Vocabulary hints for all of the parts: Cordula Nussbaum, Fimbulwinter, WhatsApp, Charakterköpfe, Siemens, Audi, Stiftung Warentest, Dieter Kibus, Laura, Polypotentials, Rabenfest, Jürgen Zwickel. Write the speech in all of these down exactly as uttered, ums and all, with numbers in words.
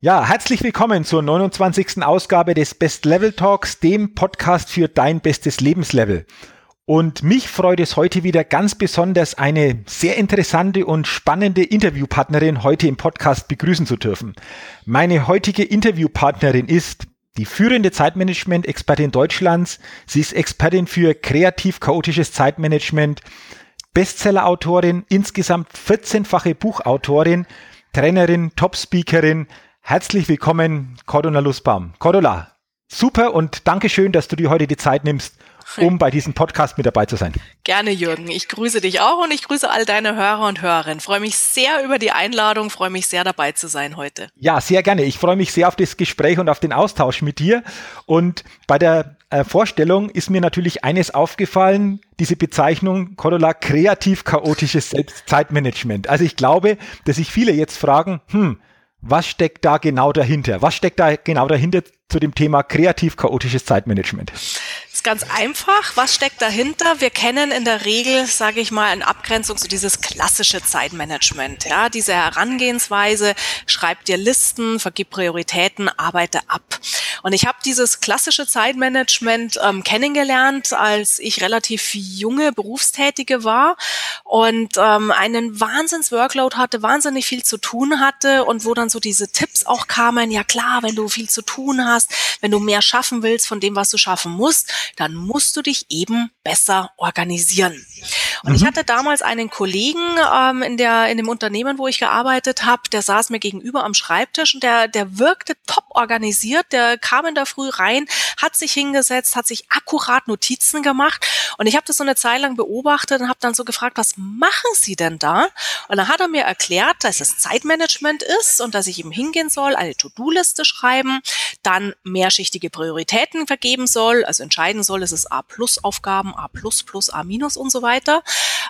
Ja, herzlich willkommen zur neunundzwanzigsten Ausgabe des Best Level Talks, dem Podcast für dein bestes Lebenslevel. Und mich freut es heute wieder ganz besonders, eine sehr interessante und spannende Interviewpartnerin heute im Podcast begrüßen zu dürfen. Meine heutige Interviewpartnerin ist die führende Zeitmanagement-Expertin Deutschlands. Sie ist Expertin für kreativ-chaotisches Zeitmanagement, Bestseller-Autorin, insgesamt vierzehnfache Buchautorin, Trainerin, Top-Speakerin. Herzlich willkommen, Cordula Nussbaum. Cordula, super und Dankeschön, dass du dir heute die Zeit nimmst, um bei diesem Podcast mit dabei zu sein. Gerne, Jürgen. Ich grüße dich auch und ich grüße all deine Hörer und Hörerinnen. Freue mich sehr über die Einladung, freue mich sehr dabei zu sein heute. Ja, sehr gerne. Ich freue mich sehr auf das Gespräch und auf den Austausch mit dir. Und bei der äh, Vorstellung ist mir natürlich eines aufgefallen, diese Bezeichnung, Cordula, kreativ-chaotisches Zeitmanagement. Also ich glaube, dass sich viele jetzt fragen, hm, was steckt da genau dahinter? Was steckt da genau dahinter zu dem Thema kreativ-chaotisches Zeitmanagement? Das ist ganz einfach. Was steckt dahinter? Wir kennen in der Regel, sage ich mal, in Abgrenzung zu so dieses klassische Zeitmanagement. Ja, diese Herangehensweise, schreib dir Listen, vergib Prioritäten, arbeite ab. Und ich habe dieses klassische Zeitmanagement ähm, kennengelernt, als ich relativ junge Berufstätige war und ähm, einen Wahnsinns-Workload hatte, wahnsinnig viel zu tun hatte und wo dann so diese Tipps auch kamen, ja klar, wenn du viel zu tun hast, wenn du mehr schaffen willst von dem, was du schaffen musst, dann musst du dich eben besser organisieren. Und mhm. ich hatte damals einen Kollegen ähm, in der in dem Unternehmen, wo ich gearbeitet habe, der saß mir gegenüber am Schreibtisch und der der wirkte top organisiert, der kam in der Früh rein, hat sich hingesetzt, hat sich akkurat Notizen gemacht und ich habe das so eine Zeit lang beobachtet und habe dann so gefragt, was machen Sie denn da? Und dann hat er mir erklärt, dass es Zeitmanagement ist und dass ich eben hingehen soll, eine To-Do-Liste schreiben, dann mehrschichtige Prioritäten vergeben soll, also entscheiden soll, es ist A-Plus-Aufgaben, A-Plus-Plus, A-Minus und so weiter.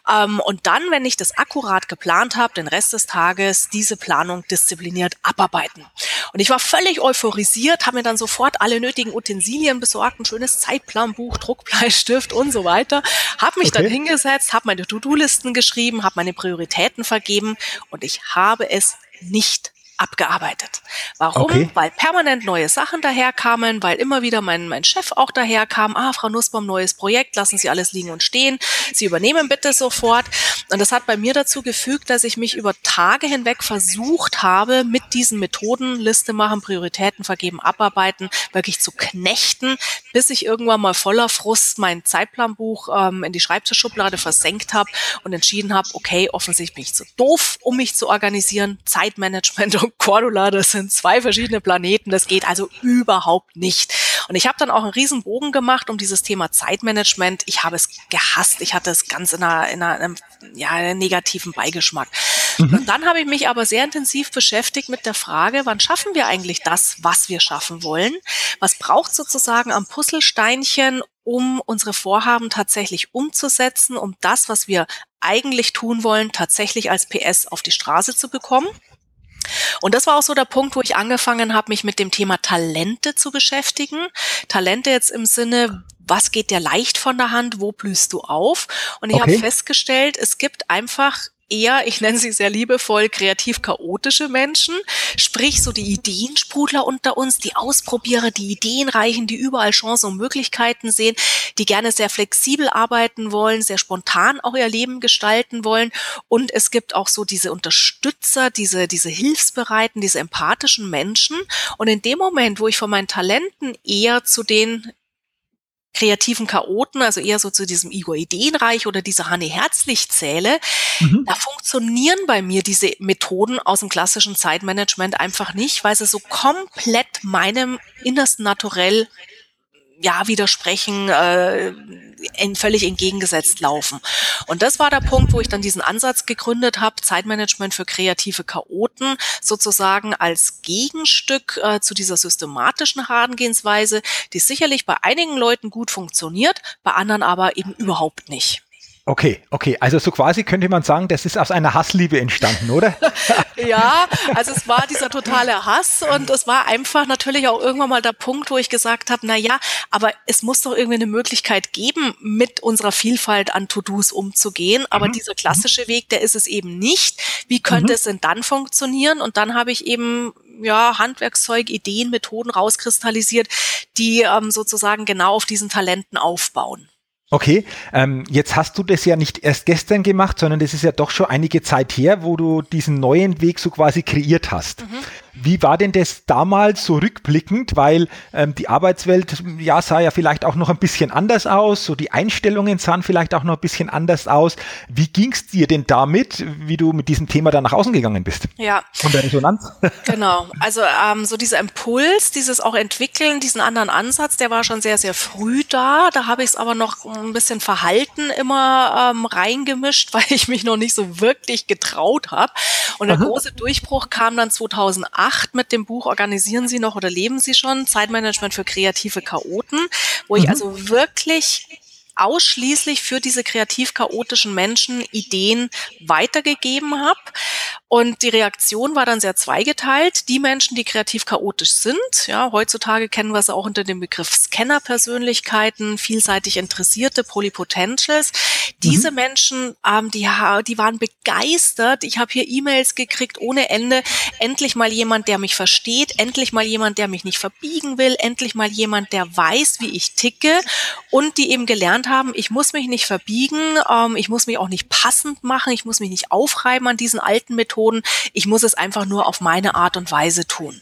Ähm, und dann, wenn ich das akkurat geplant habe, den Rest des Tages diese Planung diszipliniert abarbeiten. Und ich war völlig euphorisiert, habe mir dann sofort alle nötigen Utensilien besorgt, ein schönes Zeitplanbuch, Druckbleistift und so weiter, habe mich okay. dann hingesetzt, habe meine To-Do-Listen geschrieben, habe meine Prioritäten vergeben und ich habe es nicht abgearbeitet. Warum? Okay. Weil permanent neue Sachen daherkamen, weil immer wieder mein mein Chef auch daherkam, ah, Frau Nussbaum, neues Projekt, lassen Sie alles liegen und stehen, Sie übernehmen bitte sofort. Und das hat bei mir dazu gefügt, dass ich mich über Tage hinweg versucht habe, mit diesen Methoden, Liste machen, Prioritäten vergeben, abarbeiten, wirklich zu knechten, bis ich irgendwann mal voller Frust mein Zeitplanbuch ähm, in die Schreibtischschublade versenkt habe und entschieden habe, okay, offensichtlich bin ich zu doof, um mich zu organisieren, Zeitmanagement um Cordula, das sind zwei verschiedene Planeten, das geht also überhaupt nicht. Und ich habe dann auch einen riesen Bogen gemacht um dieses Thema Zeitmanagement. Ich habe es gehasst, ich hatte es ganz in, einer, in einem, ja, einem negativen Beigeschmack. Mhm. Und dann habe ich mich aber sehr intensiv beschäftigt mit der Frage, wann schaffen wir eigentlich das, was wir schaffen wollen? Was braucht sozusagen am Puzzlesteinchen, um unsere Vorhaben tatsächlich umzusetzen, um das, was wir eigentlich tun wollen, tatsächlich als P S auf die Straße zu bekommen? Und das war auch so der Punkt, wo ich angefangen habe, mich mit dem Thema Talente zu beschäftigen. Talente jetzt im Sinne, was geht dir leicht von der Hand, wo blühst du auf? Und ich okay. habe festgestellt, es gibt einfach eher, ich nenne sie sehr liebevoll, kreativ-chaotische Menschen, sprich so die Ideensprudler unter uns, die Ausprobierer, die Ideen reichen, die überall Chancen und Möglichkeiten sehen, die gerne sehr flexibel arbeiten wollen, sehr spontan auch ihr Leben gestalten wollen und es gibt auch so diese Unterstützer, diese diese hilfsbereiten, diese empathischen Menschen und in dem Moment, wo ich von meinen Talenten eher zu den kreativen Chaoten, also eher so zu diesem Igor Ideenreich oder dieser Hanni Herzlich zähle, mhm. da funktionieren bei mir diese Methoden aus dem klassischen Zeitmanagement einfach nicht, weil sie so komplett meinem innersten Naturell ja, widersprechen, äh, in, völlig entgegengesetzt laufen. Und das war der Punkt, wo ich dann diesen Ansatz gegründet habe, Zeitmanagement für kreative Chaoten, sozusagen als Gegenstück äh, zu dieser systematischen Herangehensweise, die sicherlich bei einigen Leuten gut funktioniert, bei anderen aber eben überhaupt nicht. Okay, okay. Also so quasi könnte man sagen, das ist aus einer Hassliebe entstanden, oder? Ja, also es war dieser totale Hass und es war einfach natürlich auch irgendwann mal der Punkt, wo ich gesagt habe, na ja, aber es muss doch irgendwie eine Möglichkeit geben, mit unserer Vielfalt an To-Dos umzugehen. Aber mhm. dieser klassische Weg, der ist es eben nicht. Wie könnte mhm. es denn dann funktionieren? Und dann habe ich eben ja Handwerkszeug, Ideen, Methoden rauskristallisiert, die ähm, sozusagen genau auf diesen Talenten aufbauen. Okay, ähm, jetzt hast du das ja nicht erst gestern gemacht, sondern das ist ja doch schon einige Zeit her, wo du diesen neuen Weg so quasi kreiert hast. Mhm. Wie war denn das damals so rückblickend, weil ähm, die Arbeitswelt ja sah ja vielleicht auch noch ein bisschen anders aus, so die Einstellungen sahen vielleicht auch noch ein bisschen anders aus. Wie ging es dir denn damit, wie du mit diesem Thema dann nach außen gegangen bist? Ja. Von der Resonanz? Genau, also ähm, so dieser Impuls, dieses auch Entwickeln, diesen anderen Ansatz, der war schon sehr, sehr früh da. Da habe ich es aber noch ein bisschen verhalten immer ähm, reingemischt, weil ich mich noch nicht so wirklich getraut habe. Und der Aha. große Durchbruch kam dann zweitausendacht mit dem Buch Organisieren Sie noch oder leben Sie schon? Zeitmanagement für kreative Chaoten, wo ich mhm. also wirklich ausschließlich für diese kreativ chaotischen Menschen Ideen weitergegeben habe. Und die Reaktion war dann sehr zweigeteilt. Die Menschen, die kreativ chaotisch sind, ja, heutzutage kennen wir es auch unter dem Begriff Scanner-Persönlichkeiten, vielseitig Interessierte, Polypotentials. Diese mhm. Menschen, ähm, die, die waren begeistert. Ich habe hier E-Mails gekriegt ohne Ende. Endlich mal jemand, der mich versteht. Endlich mal jemand, der mich nicht verbiegen will. Endlich mal jemand, der weiß, wie ich ticke. Und die eben gelernt haben, ich muss mich nicht verbiegen. Ähm, ich muss mich auch nicht passend machen. Ich muss mich nicht aufreiben an diesen alten Methoden. Ich muss es einfach nur auf meine Art und Weise tun.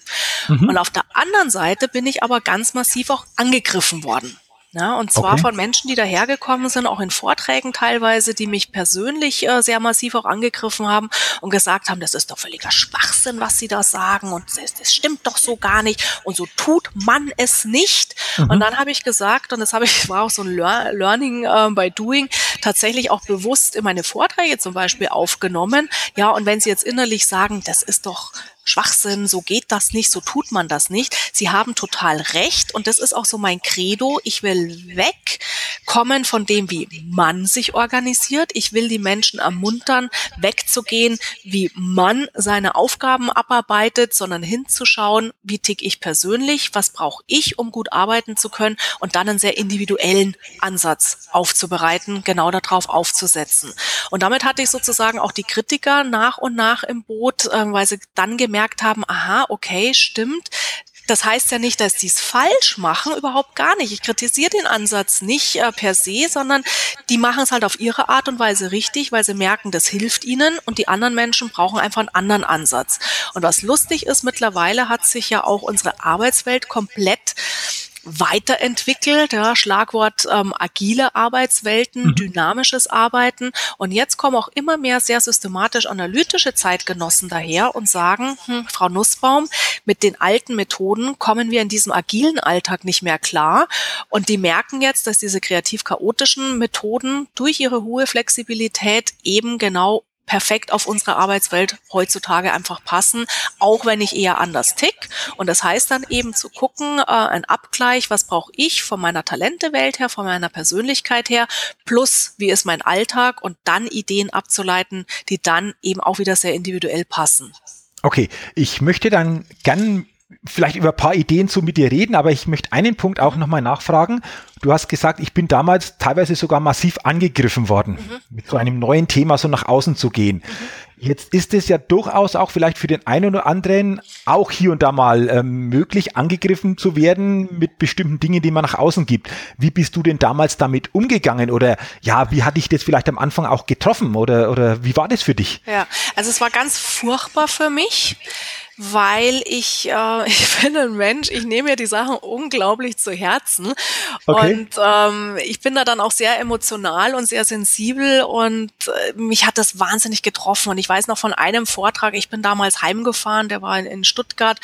Mhm. Und auf der anderen Seite bin ich aber ganz massiv auch angegriffen worden. Ja, und zwar okay. von Menschen, die dahergekommen sind, auch in Vorträgen teilweise, die mich persönlich äh, sehr massiv auch angegriffen haben und gesagt haben, das ist doch völliger Schwachsinn, was sie da sagen und das, das stimmt doch so gar nicht und so tut man es nicht. Mhm. Und dann habe ich gesagt, und das habe ich, war auch so ein Lear- Learning äh, by Doing, tatsächlich auch bewusst in meine Vorträge zum Beispiel aufgenommen. Ja, und wenn sie jetzt innerlich sagen, das ist doch Schwachsinn, so geht das nicht, so tut man das nicht. Sie haben total recht und das ist auch so mein Credo. Ich will wegkommen von dem, wie man sich organisiert. Ich will die Menschen ermuntern, wegzugehen, wie man seine Aufgaben abarbeitet, sondern hinzuschauen, wie tick ich persönlich, was brauche ich, um gut arbeiten zu können und dann einen sehr individuellen Ansatz aufzubereiten, genau darauf aufzusetzen. Und damit hatte ich sozusagen auch die Kritiker nach und nach im Boot, äh, weil sie dann gemerkt gemerkt haben, aha, okay, stimmt. Das heißt ja nicht, dass die es falsch machen, überhaupt gar nicht. Ich kritisiere den Ansatz nicht äh, per se, sondern die machen es halt auf ihre Art und Weise richtig, weil sie merken, das hilft ihnen und die anderen Menschen brauchen einfach einen anderen Ansatz. Und was lustig ist, mittlerweile hat sich ja auch unsere Arbeitswelt komplett weiterentwickelt, ja, Schlagwort ähm, agile Arbeitswelten, mhm. dynamisches Arbeiten und jetzt kommen auch immer mehr sehr systematisch-analytische Zeitgenossen daher und sagen, hm, Frau Nussbaum, mit den alten Methoden kommen wir in diesem agilen Alltag nicht mehr klar und die merken jetzt, dass diese kreativ-chaotischen Methoden durch ihre hohe Flexibilität eben genau perfekt auf unsere Arbeitswelt heutzutage einfach passen, auch wenn ich eher anders tick. Und das heißt dann eben zu gucken, äh, ein Abgleich, was brauche ich von meiner Talentewelt her, von meiner Persönlichkeit her, plus wie ist mein Alltag und dann Ideen abzuleiten, die dann eben auch wieder sehr individuell passen. Okay, ich möchte dann gern vielleicht über ein paar Ideen so mit dir reden, aber ich möchte einen Punkt auch nochmal nachfragen. Du hast gesagt, ich bin damals teilweise sogar massiv angegriffen worden, mhm. mit so einem neuen Thema so nach außen zu gehen. Mhm. Jetzt ist es ja durchaus auch vielleicht für den einen oder anderen auch hier und da mal ähm, möglich, angegriffen zu werden mit bestimmten Dingen, die man nach außen gibt. Wie bist du denn damals damit umgegangen? Oder ja, wie hat dich das vielleicht am Anfang auch getroffen? Oder, oder wie war das für dich? Ja, also es war ganz furchtbar für mich. weil ich, äh, ich bin ein Mensch, ich nehme mir die Sachen unglaublich zu Herzen. Okay. Und ähm, ich bin da dann auch sehr emotional und sehr sensibel und äh, mich hat das wahnsinnig getroffen. Und ich weiß noch von einem Vortrag, ich bin damals heimgefahren, der war in, in Stuttgart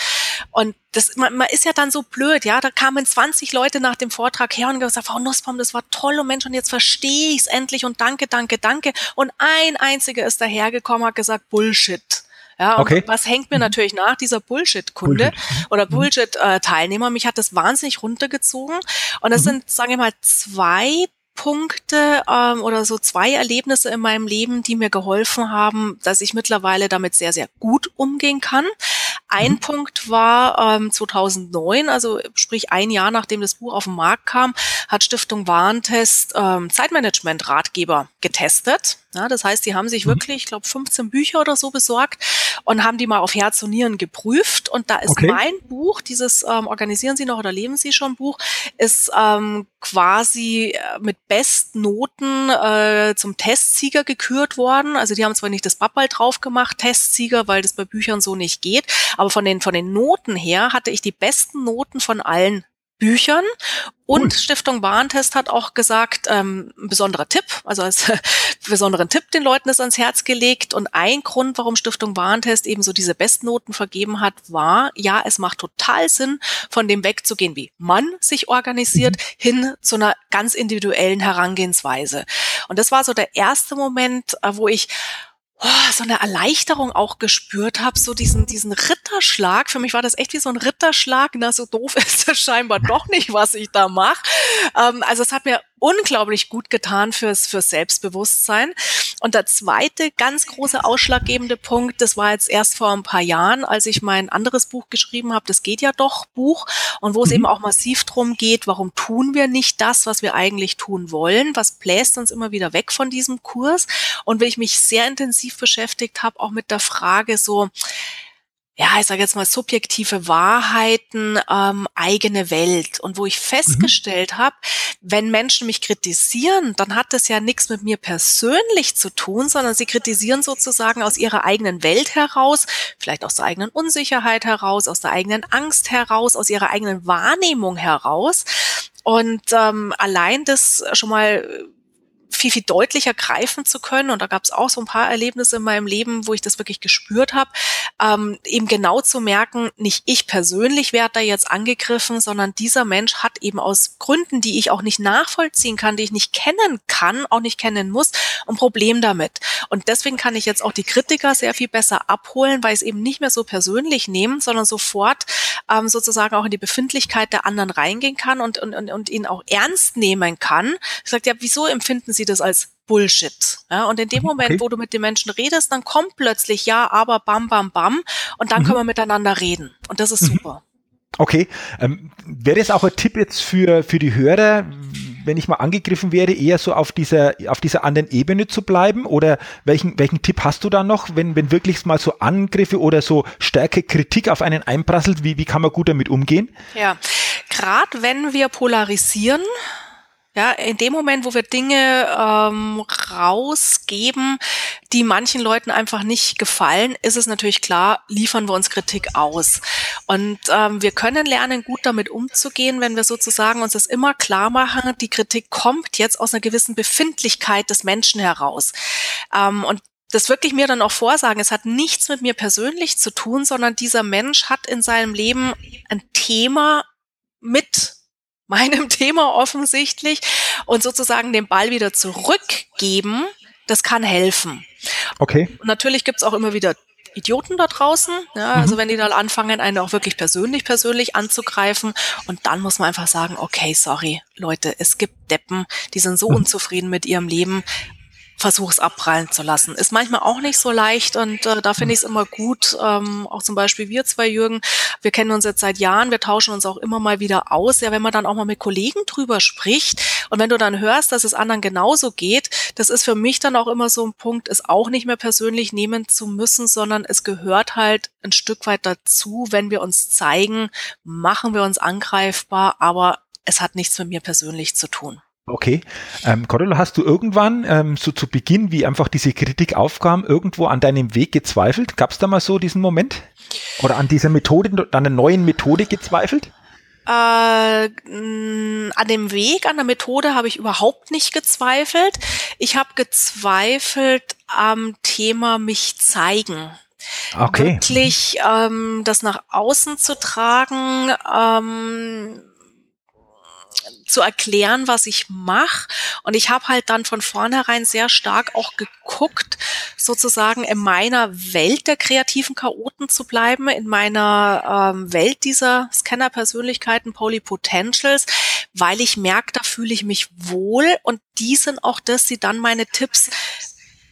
und das, man, man ist ja dann so blöd, ja, da kamen zwanzig Leute nach dem Vortrag her und gesagt, Frau Nussbaum, das war toll und Mensch, und jetzt verstehe ich es endlich und danke, danke, danke. Und ein einziger ist dahergekommen, hat gesagt, Bullshit. Ja, und okay. Was hängt mir natürlich nach, dieser Bullshit-Kunde Bullshit. oder Bullshit-Teilnehmer, mich hat das wahnsinnig runtergezogen. Und das mhm. sind, sagen wir mal, zwei Punkte ähm, oder so zwei Erlebnisse in meinem Leben, die mir geholfen haben, dass ich mittlerweile damit sehr, sehr gut umgehen kann. Ein mhm. Punkt war ähm, zweitausendneun, also sprich ein Jahr nachdem das Buch auf den Markt kam, hat Stiftung Warentest ähm, Zeitmanagement-Ratgeber getestet. Ja, das heißt, die haben sich wirklich, ich glaube, fünfzehn Bücher oder so besorgt und haben die mal auf Herz und Nieren geprüft. Und da ist okay. mein Buch, dieses ähm, Organisieren Sie noch oder leben Sie schon Buch, ist ähm, quasi mit Bestnoten äh, zum Testsieger gekürt worden. Also die haben zwar nicht das Pappal drauf gemacht, Testsieger, weil das bei Büchern so nicht geht, aber von den, von den Noten her hatte ich die besten Noten von allen Büchern. Und cool. Stiftung Warentest hat auch gesagt, ähm, ein besonderer Tipp, also als äh, besonderen Tipp den Leuten ist ans Herz gelegt. Und ein Grund, warum Stiftung Warentest eben so diese Bestnoten vergeben hat, war, ja, es macht total Sinn, von dem wegzugehen, wie man sich organisiert, mhm. hin zu einer ganz individuellen Herangehensweise. Und das war so der erste Moment, äh, wo ich Oh, so eine Erleichterung auch gespürt habe, so diesen diesen Ritterschlag. Für mich war das echt wie so ein Ritterschlag. Na, so doof ist das scheinbar doch nicht, was ich da mache. Ähm, also es hat mir unglaublich gut getan fürs fürs Selbstbewusstsein. Und der zweite ganz große ausschlaggebende Punkt, das war jetzt erst vor ein paar Jahren, als ich mein anderes Buch geschrieben habe, das geht ja doch Buch, und wo mhm. es eben auch massiv drum geht, warum tun wir nicht das, was wir eigentlich tun wollen, was bläst uns immer wieder weg von diesem Kurs, und will ich mich sehr intensiv beschäftigt habe, auch mit der Frage so, ja, ich sage jetzt mal subjektive Wahrheiten, ähm, eigene Welt. Und wo ich festgestellt mhm. habe, wenn Menschen mich kritisieren, dann hat das ja nichts mit mir persönlich zu tun, sondern sie kritisieren sozusagen aus ihrer eigenen Welt heraus, vielleicht aus der eigenen Unsicherheit heraus, aus der eigenen Angst heraus, aus ihrer eigenen Wahrnehmung heraus. Und ähm, allein das schon mal viel, viel deutlicher greifen zu können. Und da gab es auch so ein paar Erlebnisse in meinem Leben, wo ich das wirklich gespürt habe, ähm, eben genau zu merken, nicht ich persönlich werde da jetzt angegriffen, sondern dieser Mensch hat eben aus Gründen, die ich auch nicht nachvollziehen kann, die ich nicht kennen kann, auch nicht kennen muss, ein Problem damit. Und deswegen kann ich jetzt auch die Kritiker sehr viel besser abholen, weil ich es eben nicht mehr so persönlich nehme, sondern sofort ähm, sozusagen auch in die Befindlichkeit der anderen reingehen kann und, und, und, und ihn auch ernst nehmen kann. Ich sage, ja, wieso empfinden Sie das als Bullshit? Ja, und in dem Moment, okay. wo du mit den Menschen redest, dann kommt plötzlich ja, aber bam, bam, bam, und dann mhm. können wir miteinander reden. Und das ist mhm. super. Okay. Ähm, wäre das auch ein Tipp jetzt für, für die Hörer, wenn ich mal angegriffen werde, eher so auf dieser, auf dieser anderen Ebene zu bleiben? Oder welchen, welchen Tipp hast du da noch, wenn, wenn wirklich mal so Angriffe oder so starke Kritik auf einen einprasselt? Wie, wie kann man gut damit umgehen? Ja, gerade wenn wir polarisieren, ja, in dem Moment, wo wir Dinge ähm, rausgeben, die manchen Leuten einfach nicht gefallen, ist es natürlich klar, liefern wir uns Kritik aus. Und ähm, wir können lernen, gut damit umzugehen, wenn wir sozusagen uns das immer klar machen, die Kritik kommt jetzt aus einer gewissen Befindlichkeit des Menschen heraus. Ähm, und das wirklich mir dann auch vorsagen, es hat nichts mit mir persönlich zu tun, sondern dieser Mensch hat in seinem Leben ein Thema mit meinem Thema offensichtlich, und sozusagen den Ball wieder zurückgeben, das kann helfen. Okay. Und natürlich gibt's auch immer wieder Idioten da draußen, ja, mhm. also wenn die dann anfangen, einen auch wirklich persönlich, persönlich anzugreifen, und dann muss man einfach sagen, okay, sorry, Leute, es gibt Deppen, die sind so mhm. unzufrieden mit ihrem Leben, versuch's abprallen zu lassen. Ist manchmal auch nicht so leicht, und äh, da finde ich es immer gut, ähm, auch zum Beispiel wir zwei, Jürgen, wir kennen uns jetzt seit Jahren, wir tauschen uns auch immer mal wieder aus, ja, wenn man dann auch mal mit Kollegen drüber spricht, und wenn du dann hörst, dass es anderen genauso geht, das ist für mich dann auch immer so ein Punkt, es auch nicht mehr persönlich nehmen zu müssen, sondern es gehört halt ein Stück weit dazu, wenn wir uns zeigen, machen wir uns angreifbar, aber es hat nichts mit mir persönlich zu tun. Okay. Ähm, Cordula, hast du irgendwann ähm, so zu Beginn, wie einfach diese Kritik aufkam, irgendwo an deinem Weg gezweifelt? Gab es da mal so diesen Moment? Oder an dieser Methode, an der neuen Methode gezweifelt? Äh, an dem Weg, an der Methode habe ich überhaupt nicht gezweifelt. Ich habe gezweifelt am Thema mich zeigen. Okay. Wirklich ähm, das nach außen zu tragen, ähm, zu erklären, was ich mache. Und ich habe halt dann von vornherein sehr stark auch geguckt, sozusagen in meiner Welt der kreativen Chaoten zu bleiben, in meiner ähm, Welt dieser Scanner-Persönlichkeiten, Polypotentials, weil ich merke, da fühle ich mich wohl. Und die sind auch das, die dann meine Tipps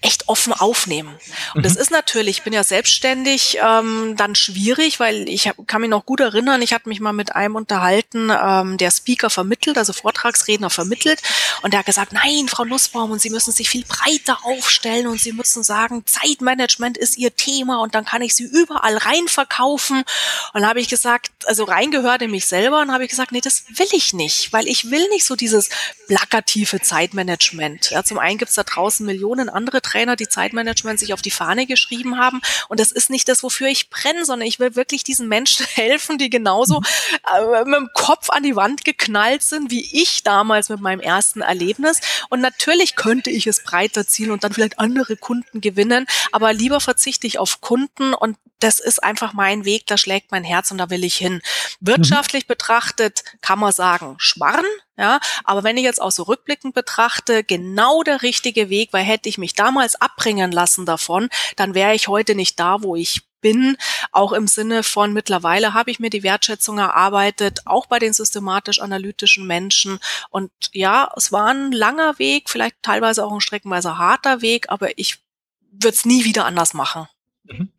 echt offen aufnehmen. Und das ist natürlich, ich bin ja selbstständig, ähm, dann schwierig, weil ich hab, kann mich noch gut erinnern, ich habe mich mal mit einem unterhalten, ähm, der Speaker vermittelt, also Vortragsredner vermittelt, und der hat gesagt, nein, Frau Nussbaum, und Sie müssen sich viel breiter aufstellen und Sie müssen sagen, Zeitmanagement ist Ihr Thema und dann kann ich Sie überall rein verkaufen. Und habe ich gesagt, also reingehört in mich selber und habe ich gesagt, nee, das will ich nicht, weil ich will nicht so dieses plakative Zeitmanagement. Ja, zum einen gibt's da draußen Millionen andere Trainer, die Zeitmanagement sich auf die Fahne geschrieben haben, und das ist nicht das, wofür ich brenne, sondern ich will wirklich diesen Menschen helfen, die genauso äh, mit dem Kopf an die Wand geknallt sind, wie ich damals mit meinem ersten Erlebnis, und natürlich könnte ich es breiter ziehen und dann vielleicht andere Kunden gewinnen, aber lieber verzichte ich auf Kunden, und das ist einfach mein Weg, da schlägt mein Herz und da will ich hin. Wirtschaftlich mhm. betrachtet kann man sagen, schmarren, ja, aber wenn ich jetzt auch so rückblickend betrachte, genau der richtige Weg, weil hätte ich mich damals abbringen lassen davon, dann wäre ich heute nicht da, wo ich bin, auch im Sinne von mittlerweile habe ich mir die Wertschätzung erarbeitet, auch bei den systematisch-analytischen Menschen, und ja, es war ein langer Weg, vielleicht teilweise auch ein streckenweise harter Weg, aber ich würde es nie wieder anders machen. Mhm.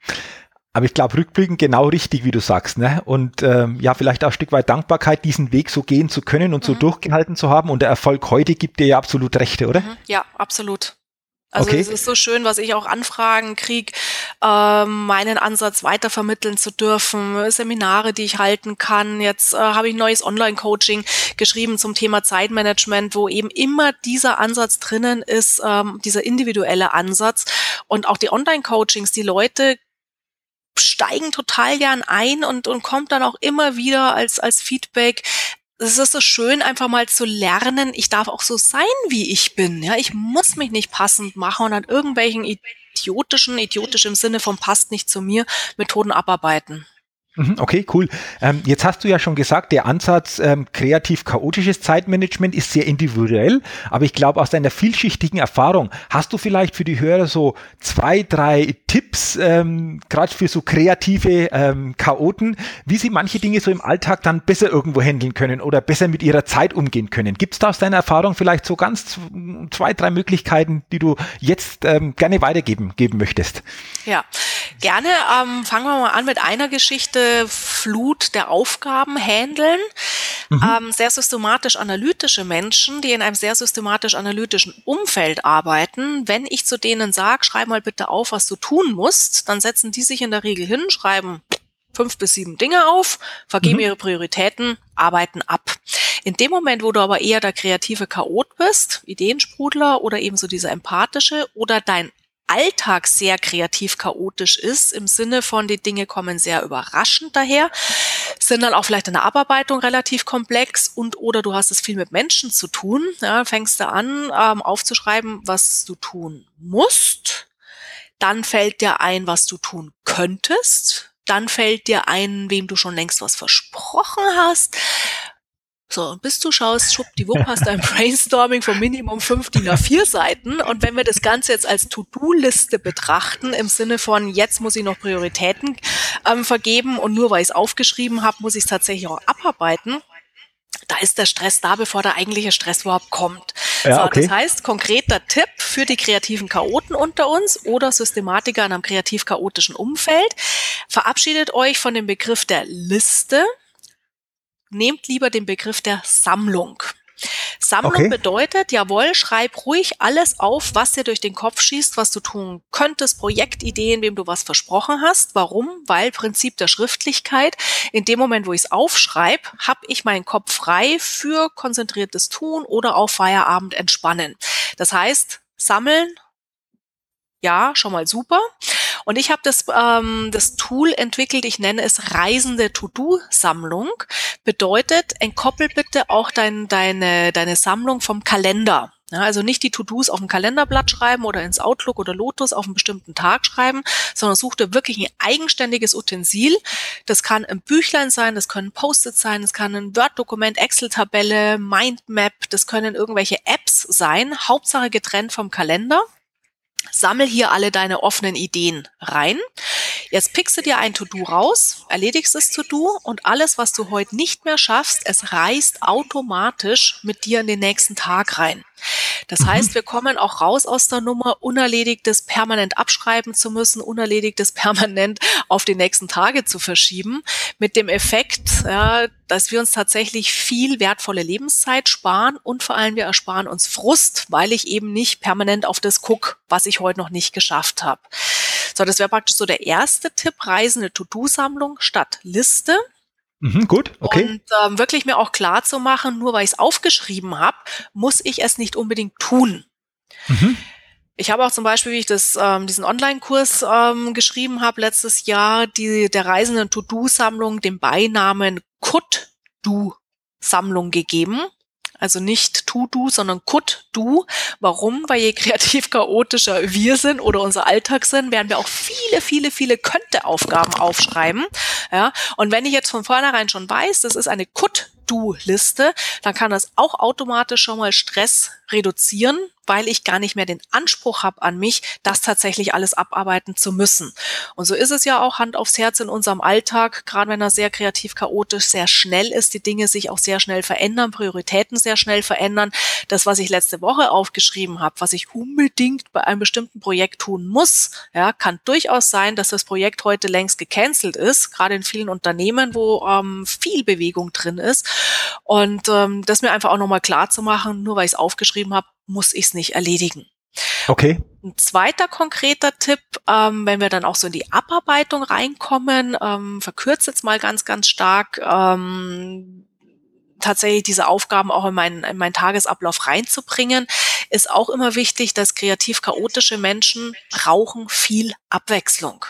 Aber ich glaube, rückblickend genau richtig, wie du sagst, ne? Und ähm, ja, vielleicht auch ein Stück weit Dankbarkeit, diesen Weg so gehen zu können und mhm. so durchgehalten zu haben. Und der Erfolg heute gibt dir ja absolut Rechte, oder? Mhm. Ja, absolut. Also okay. Es ist so schön, was ich auch Anfragen kriege, äh, meinen Ansatz weitervermitteln zu dürfen, Seminare, die ich halten kann. Jetzt äh, habe ich ein neues Online-Coaching geschrieben zum Thema Zeitmanagement, wo eben immer dieser Ansatz drinnen ist, ähm, dieser individuelle Ansatz. Und auch die Online-Coachings, die Leute steigen total gern ein und und kommt dann auch immer wieder als als Feedback. Es ist so schön, einfach mal zu lernen, ich darf auch so sein, wie ich bin. Ja, ich muss mich nicht passend machen und an irgendwelchen idiotischen, idiotisch im Sinne von passt nicht zu mir, Methoden abarbeiten. Okay, cool. Ähm, jetzt hast du ja schon gesagt, der Ansatz ähm, kreativ-chaotisches Zeitmanagement ist sehr individuell, aber ich glaube, aus deiner vielschichtigen Erfahrung hast du vielleicht für die Hörer so zwei, drei Tipps, ähm, gerade für so kreative ähm, Chaoten, wie sie manche Dinge so im Alltag dann besser irgendwo handeln können oder besser mit ihrer Zeit umgehen können. Gibt es da aus deiner Erfahrung vielleicht so ganz zwei, drei Möglichkeiten, die du jetzt ähm, gerne weitergeben geben möchtest? Ja, gerne. Ähm, fangen wir mal an mit einer Geschichte. Flut der Aufgaben handeln. Mhm. Ähm, sehr systematisch-analytische Menschen, die in einem sehr systematisch-analytischen Umfeld arbeiten, wenn ich zu denen sage, schreib mal bitte auf, was du tun musst, dann setzen die sich in der Regel hin, schreiben fünf bis sieben Dinge auf, vergeben mhm. ihre Prioritäten, arbeiten ab. In dem Moment, wo du aber eher der kreative Chaot bist, Ideensprudler oder ebenso dieser empathische oder dein Alltag sehr kreativ chaotisch ist, im Sinne von, die Dinge kommen sehr überraschend daher, sind dann auch vielleicht in der Abarbeitung relativ komplex und oder du hast es viel mit Menschen zu tun, ja, fängst du an ähm, aufzuschreiben, was du tun musst, dann fällt dir ein, was du tun könntest, dann fällt dir ein, wem du schon längst was versprochen hast. So, und bis du schaust, schuppdiwupp, hast du ein Brainstorming von Minimum fünf DIN A vier Seiten. Und wenn wir das Ganze jetzt als To-Do-Liste betrachten, im Sinne von, jetzt muss ich noch Prioritäten ähm, vergeben und nur weil ich es aufgeschrieben habe, muss ich es tatsächlich auch abarbeiten, da ist der Stress da, bevor der eigentliche Stress überhaupt kommt. Ja, so, okay. Das heißt, konkreter Tipp für die kreativen Chaoten unter uns oder Systematiker in einem kreativ-chaotischen Umfeld: Verabschiedet euch von dem Begriff der Liste. Nehmt lieber den Begriff der Sammlung. Sammlung okay. bedeutet, jawohl, schreib ruhig alles auf, was dir durch den Kopf schießt, was du tun könntest, Projektideen, wem du was versprochen hast. Warum? Weil Prinzip der Schriftlichkeit, in dem Moment, wo ich es aufschreibe, habe ich meinen Kopf frei für konzentriertes Tun oder auf Feierabend entspannen. Das heißt, sammeln, ja, schon mal super. Und ich habe das, ähm, das Tool entwickelt, ich nenne es reisende To-Do-Sammlung. Bedeutet, entkoppel bitte auch dein, deine, deine Sammlung vom Kalender. Ja, also nicht die To-Dos auf dem Kalenderblatt schreiben oder ins Outlook oder Lotus auf einen bestimmten Tag schreiben, sondern such dir wirklich ein eigenständiges Utensil. Das kann ein Büchlein sein, das können Post-its sein, das kann ein Word-Dokument, Excel-Tabelle, Mindmap, das können irgendwelche Apps sein, Hauptsache getrennt vom Kalender. Sammel hier alle deine offenen Ideen rein. Jetzt pickst du dir ein To-Do raus, erledigst das To-Do und alles, was du heute nicht mehr schaffst, es reißt automatisch mit dir in den nächsten Tag rein. Das heißt, wir kommen auch raus aus der Nummer, Unerledigtes permanent abschreiben zu müssen, Unerledigtes permanent auf die nächsten Tage zu verschieben, mit dem Effekt, ja, dass wir uns tatsächlich viel wertvolle Lebenszeit sparen und vor allem wir ersparen uns Frust, weil ich eben nicht permanent auf das gucke, was ich heute noch nicht geschafft habe. So, das wäre praktisch so der erste Tipp, reisende To-Do-Sammlung statt Liste. Mhm, gut, okay. Und ähm, wirklich mir auch klar zu machen, nur weil ich es aufgeschrieben habe, muss ich es nicht unbedingt tun. Mhm. Ich habe auch zum Beispiel, wie ich das, ähm, diesen Online-Kurs ähm, geschrieben habe letztes Jahr, die der reisenden To-Do-Sammlung den Beinamen Could-Do-Sammlung gegeben. Also nicht To-Do, sondern Could-Do. Warum? Weil je kreativ chaotischer wir sind oder unser Alltag sind, werden wir auch viele, viele, viele Könnte-Aufgaben aufschreiben. Ja? Und wenn ich jetzt von vornherein schon weiß, das ist eine Could-Do-Liste, dann kann das auch automatisch schon mal Stress reduzieren, weil ich gar nicht mehr den Anspruch habe an mich, das tatsächlich alles abarbeiten zu müssen. Und so ist es ja auch Hand aufs Herz in unserem Alltag, gerade wenn er sehr kreativ, chaotisch, sehr schnell ist, die Dinge sich auch sehr schnell verändern, Prioritäten sehr schnell verändern. Das, was ich letzte Woche aufgeschrieben habe, was ich unbedingt bei einem bestimmten Projekt tun muss, ja, kann durchaus sein, dass das Projekt heute längst gecancelt ist, gerade in vielen Unternehmen, wo ähm, viel Bewegung drin ist. Und ähm, das mir einfach auch nochmal klar zu machen, nur weil ich es aufgeschrieben habe, muss ich es nicht erledigen. Okay. Ein zweiter konkreter Tipp, ähm, wenn wir dann auch so in die Abarbeitung reinkommen, ähm, verkürzt jetzt mal ganz, ganz stark, ähm, tatsächlich diese Aufgaben auch in meinen, in meinen Tagesablauf reinzubringen, ist auch immer wichtig, dass kreativ-chaotische Menschen brauchen viel Abwechslung.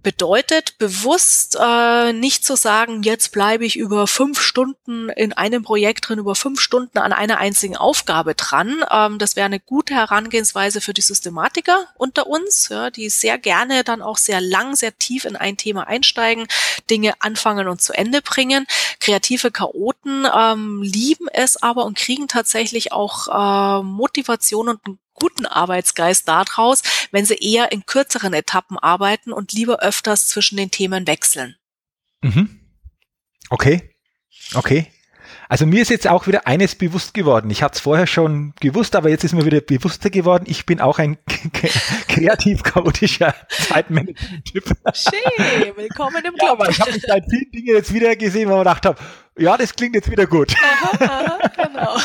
Bedeutet, bewusst äh, nicht zu sagen, jetzt bleibe ich über fünf Stunden in einem Projekt drin, über fünf Stunden an einer einzigen Aufgabe dran. Ähm, das wäre eine gute Herangehensweise für die Systematiker unter uns, ja, die sehr gerne dann auch sehr lang, sehr tief in ein Thema einsteigen, Dinge anfangen und zu Ende bringen. Kreative Chaoten ähm, lieben es aber und kriegen tatsächlich auch äh, Motivation und einen guten Arbeitsgeist daraus, wenn sie eher in kürzeren Etappen arbeiten und lieber öfters zwischen den Themen wechseln. Mhm. Okay, okay. Also mir ist jetzt auch wieder eines bewusst geworden. Ich hatte es vorher schon gewusst, aber jetzt ist mir wieder bewusster geworden. Ich bin auch ein kreativ-chaotischer Zeitmanagement-Typ. Schön, willkommen im Club. Ja, ich habe mich bei vielen Dingen jetzt wieder gesehen, wo ich gedacht habe, ja, das klingt jetzt wieder gut. Aha, aha, genau.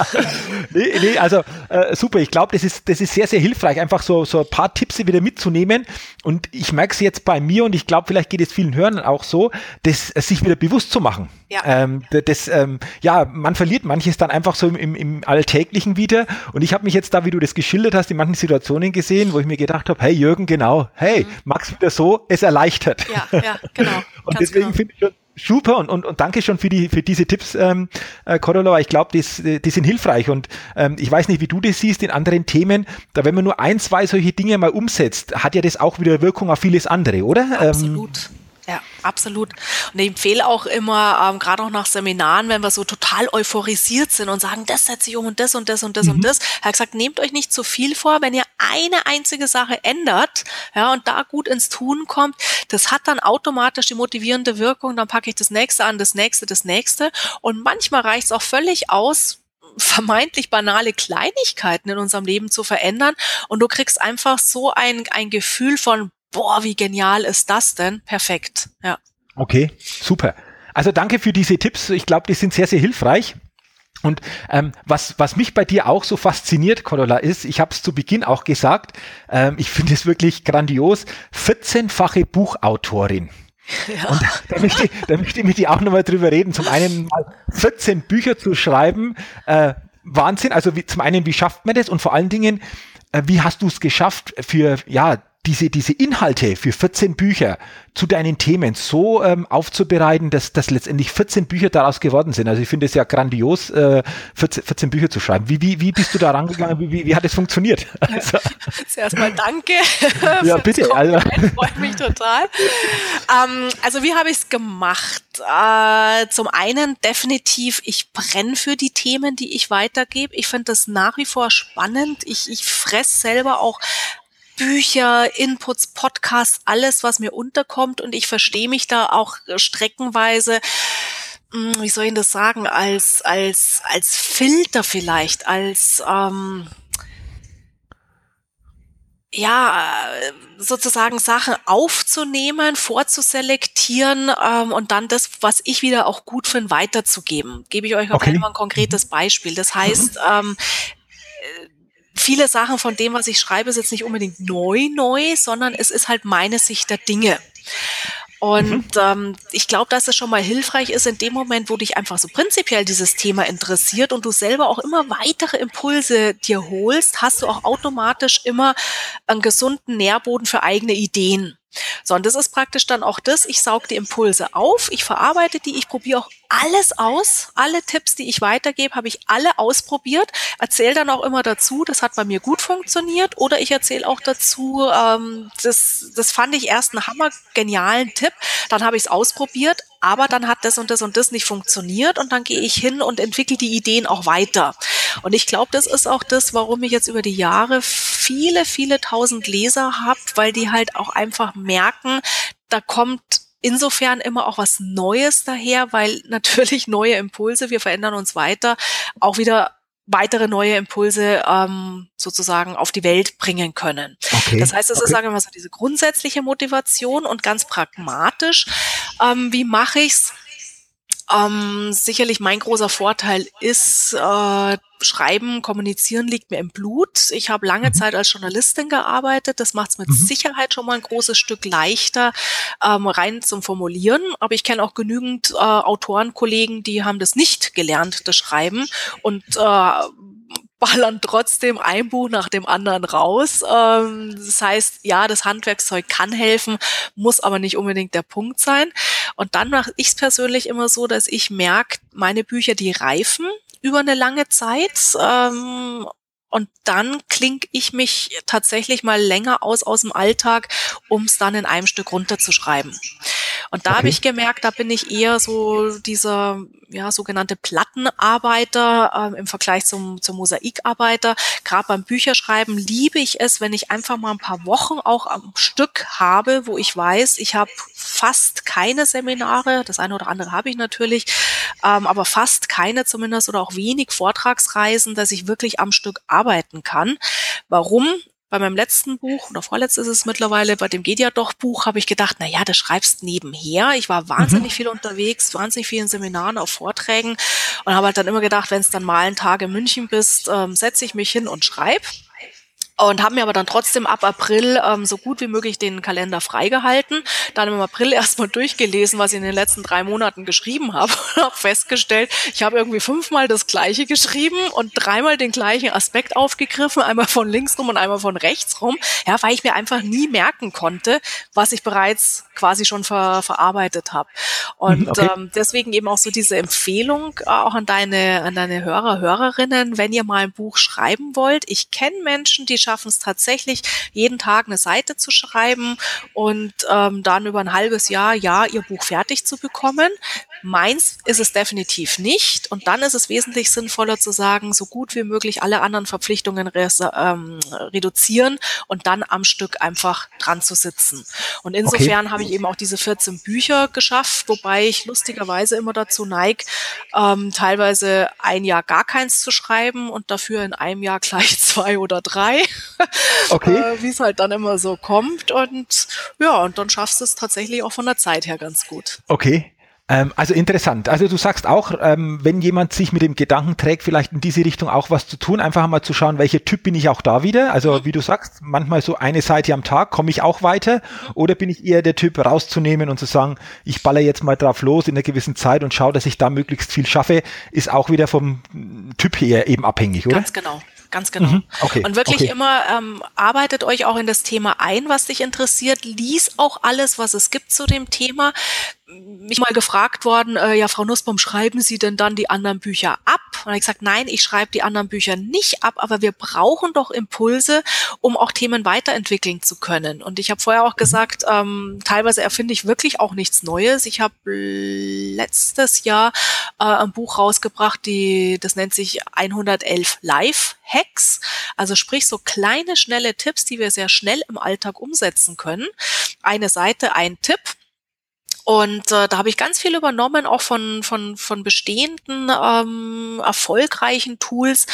nee, nee, also äh, super, ich glaube, das ist, das ist sehr, sehr hilfreich, einfach so, so ein paar Tipps wieder mitzunehmen. Und ich merke es jetzt bei mir und ich glaube, vielleicht geht es vielen Hörern auch so, das sich wieder bewusst zu machen. Ja, ähm, das, ähm, ja man verliert manches dann einfach so im, im Alltäglichen wieder. Und ich habe mich jetzt da, wie du das geschildert hast, in manchen Situationen gesehen, wo ich mir gedacht habe, hey Jürgen, genau, hey, mhm. mach's wieder so, es erleichtert. Ja, ja, genau. und deswegen genau. finde ich schon super und, und, und danke schon für die für diese Tipps, ähm, äh, Cordula, weil ich glaube, die, die sind hilfreich und ähm, ich weiß nicht, wie du das siehst in anderen Themen, da wenn man nur ein, zwei solche Dinge mal umsetzt, hat ja das auch wieder Wirkung auf vieles andere, oder? Absolut. Ähm, Ja, absolut. Und ich empfehle auch immer, ähm, gerade auch nach Seminaren, wenn wir so total euphorisiert sind und sagen, das setze ich um und das und das und das mhm. und das, er hat gesagt, nehmt euch nicht zu viel vor, wenn ihr eine einzige Sache ändert, ja, und da gut ins Tun kommt, das hat dann automatisch die motivierende Wirkung, dann packe ich das nächste an, das nächste, das nächste und manchmal reicht es auch völlig aus, vermeintlich banale Kleinigkeiten in unserem Leben zu verändern und du kriegst einfach so ein, ein Gefühl von, boah, wie genial ist das denn? Perfekt, ja. Okay, super. Also danke für diese Tipps. Ich glaube, die sind sehr, sehr hilfreich. Und ähm, was, was mich bei dir auch so fasziniert, Cordula, ist, ich habe es zu Beginn auch gesagt, ähm, ich finde es wirklich grandios, vierzehnfache Buchautorin. Ja. Und da möchte, da möchte ich mit dir auch nochmal drüber reden. Zum einen mal vierzehn Bücher zu schreiben, äh, Wahnsinn. Also wie, zum einen, wie schafft man das? Und vor allen Dingen, äh, wie hast du es geschafft, für ja diese diese Inhalte für vierzehn Bücher zu deinen Themen so ähm, aufzubereiten, dass, dass letztendlich vierzehn Bücher daraus geworden sind? Also ich finde es ja grandios, äh, vierzehn, vierzehn Bücher zu schreiben. Wie, wie, wie bist du da rangegangen? Wie, wie, wie hat es funktioniert? Also. Zuerst mal danke. Ja, bitte. Also. Freut mich total. ähm, also wie habe ich es gemacht? Äh, zum einen definitiv, ich brenne für die Themen, die ich weitergebe. Ich finde das nach wie vor spannend. Ich, ich fresse selber auch Bücher, Inputs, Podcasts, alles, was mir unterkommt, und ich verstehe mich da auch streckenweise, wie soll ich das sagen, als als als Filter vielleicht, als ähm, ja sozusagen Sachen aufzunehmen, vorzuselektieren ähm, und dann das, was ich wieder auch gut finde, weiterzugeben. Gebe ich euch auch okay. mal ein konkretes Beispiel. Das heißt, ähm, viele Sachen von dem, was ich schreibe, ist jetzt nicht unbedingt neu, neu, sondern es ist halt meine Sicht der Dinge. Und ähm, ich glaube, dass es schon mal hilfreich ist, in dem Moment, wo dich einfach so prinzipiell dieses Thema interessiert und du selber auch immer weitere Impulse dir holst, hast du auch automatisch immer einen gesunden Nährboden für eigene Ideen. So, und das ist praktisch dann auch das, ich sauge die Impulse auf, ich verarbeite die, ich probiere auch alles aus, alle Tipps, die ich weitergebe, habe ich alle ausprobiert, erzähle dann auch immer dazu, das hat bei mir gut funktioniert, oder ich erzähle auch dazu, ähm, das, das fand ich erst einen hammergenialen Tipp, dann habe ich es ausprobiert, aber dann hat das und das und das nicht funktioniert, und dann gehe ich hin und entwickle die Ideen auch weiter. Und ich glaube, das ist auch das, warum ich jetzt über die Jahre viele, viele tausend Leser habe, weil die halt auch einfach merken, da kommt insofern immer auch was Neues daher, weil natürlich neue Impulse, wir verändern uns weiter, auch wieder weitere neue Impulse ähm, sozusagen auf die Welt bringen können. Okay. Das heißt, es okay. ist, sagen wir mal so, diese grundsätzliche Motivation, und ganz pragmatisch, ähm, wie mache ich's? Ähm, sicherlich mein großer Vorteil ist, äh, Schreiben, Kommunizieren liegt mir im Blut. Ich habe lange Zeit als Journalistin gearbeitet. Das macht es mit mhm. Sicherheit schon mal ein großes Stück leichter, ähm, rein zum Formulieren. Aber ich kenne auch genügend äh, Autorenkollegen, die haben das nicht gelernt, das Schreiben, und äh, ballern trotzdem ein Buch nach dem anderen raus. Ähm, das heißt, ja, das Handwerkszeug kann helfen, muss aber nicht unbedingt der Punkt sein. Und dann mache ich es persönlich immer so, dass ich merke, meine Bücher, die reifen über eine lange Zeit, ähm, und dann klinke ich mich tatsächlich mal länger aus aus dem Alltag, um es dann in einem Stück runterzuschreiben. Und da okay. habe ich gemerkt, da bin ich eher so dieser ja sogenannte Plattenarbeiter ähm, im Vergleich zum zum Mosaikarbeiter. Gerade beim Bücherschreiben liebe ich es, wenn ich einfach mal ein paar Wochen auch am Stück habe, wo ich weiß, ich habe fast keine Seminare, das eine oder andere habe ich natürlich, ähm, aber fast keine zumindest, oder auch wenig Vortragsreisen, dass ich wirklich am Stück arbeiten kann. Warum? Bei meinem letzten Buch, oder vorletztes ist es mittlerweile, bei dem Geht ja doch Buch, habe ich gedacht, na ja, das schreibst nebenher. Ich war wahnsinnig mhm. viel unterwegs, wahnsinnig viel in Seminaren, auf Vorträgen, und habe halt dann immer gedacht, wenn es dann mal einen Tag in München bist, ähm, setze ich mich hin und schreibe. Und habe mir aber dann trotzdem ab April ähm, so gut wie möglich den Kalender freigehalten. Dann im April erstmal durchgelesen, was ich in den letzten drei Monaten geschrieben habe. Und habe festgestellt, ich habe irgendwie fünfmal das Gleiche geschrieben und dreimal den gleichen Aspekt aufgegriffen. Einmal von links rum und einmal von rechts rum. Ja, weil ich mir einfach nie merken konnte, was ich bereits quasi schon ver- verarbeitet habe. Und okay. ähm, deswegen eben auch so diese Empfehlung äh, auch an deine, an deine Hörer, Hörerinnen, wenn ihr mal ein Buch schreiben wollt. Ich kenne Menschen, die schaffen es tatsächlich, jeden Tag eine Seite zu schreiben und ähm, dann über ein halbes Jahr, ja, ihr Buch fertig zu bekommen. Meins ist es definitiv nicht. Und dann ist es wesentlich sinnvoller zu sagen, so gut wie möglich alle anderen Verpflichtungen res- ähm, reduzieren und dann am Stück einfach dran zu sitzen. Und insofern okay. habe ich eben auch diese vierzehn Bücher geschafft, wobei ich lustigerweise immer dazu neige, ähm, teilweise ein Jahr gar keins zu schreiben und dafür in einem Jahr gleich zwei oder drei. Okay. äh, wie es halt dann immer so kommt, und ja, und dann schaffst du es tatsächlich auch von der Zeit her ganz gut. Okay. Ähm, also interessant. Also du sagst auch, ähm, wenn jemand sich mit dem Gedanken trägt, vielleicht in diese Richtung auch was zu tun, einfach mal zu schauen, welcher Typ bin ich auch da wieder. Also wie du sagst, manchmal so eine Seite am Tag, komme ich auch weiter? Oder bin ich eher der Typ rauszunehmen und zu sagen, ich baller jetzt mal drauf los in einer gewissen Zeit und schaue, dass ich da möglichst viel schaffe, ist auch wieder vom Typ her eben abhängig, oder? Ganz genau. Ganz genau. Mhm, okay, und wirklich okay. immer ähm, arbeitet euch auch in das Thema ein, was dich interessiert. Lies auch alles, was es gibt zu dem Thema. Mich mal gefragt worden, äh, ja, Frau Nussbaum, schreiben Sie denn dann die anderen Bücher ab? Und habe ich gesagt, nein, ich schreibe die anderen Bücher nicht ab, aber wir brauchen doch Impulse, um auch Themen weiterentwickeln zu können. Und ich habe vorher auch gesagt, ähm, teilweise erfinde ich wirklich auch nichts Neues. Ich habe letztes Jahr äh, ein Buch rausgebracht, die das nennt sich hundertelf Life-Hacks. Also sprich so kleine, schnelle Tipps, die wir sehr schnell im Alltag umsetzen können. Eine Seite, ein Tipp. Und äh, da habe ich ganz viel übernommen, auch von von von bestehenden ähm, erfolgreichen Tools,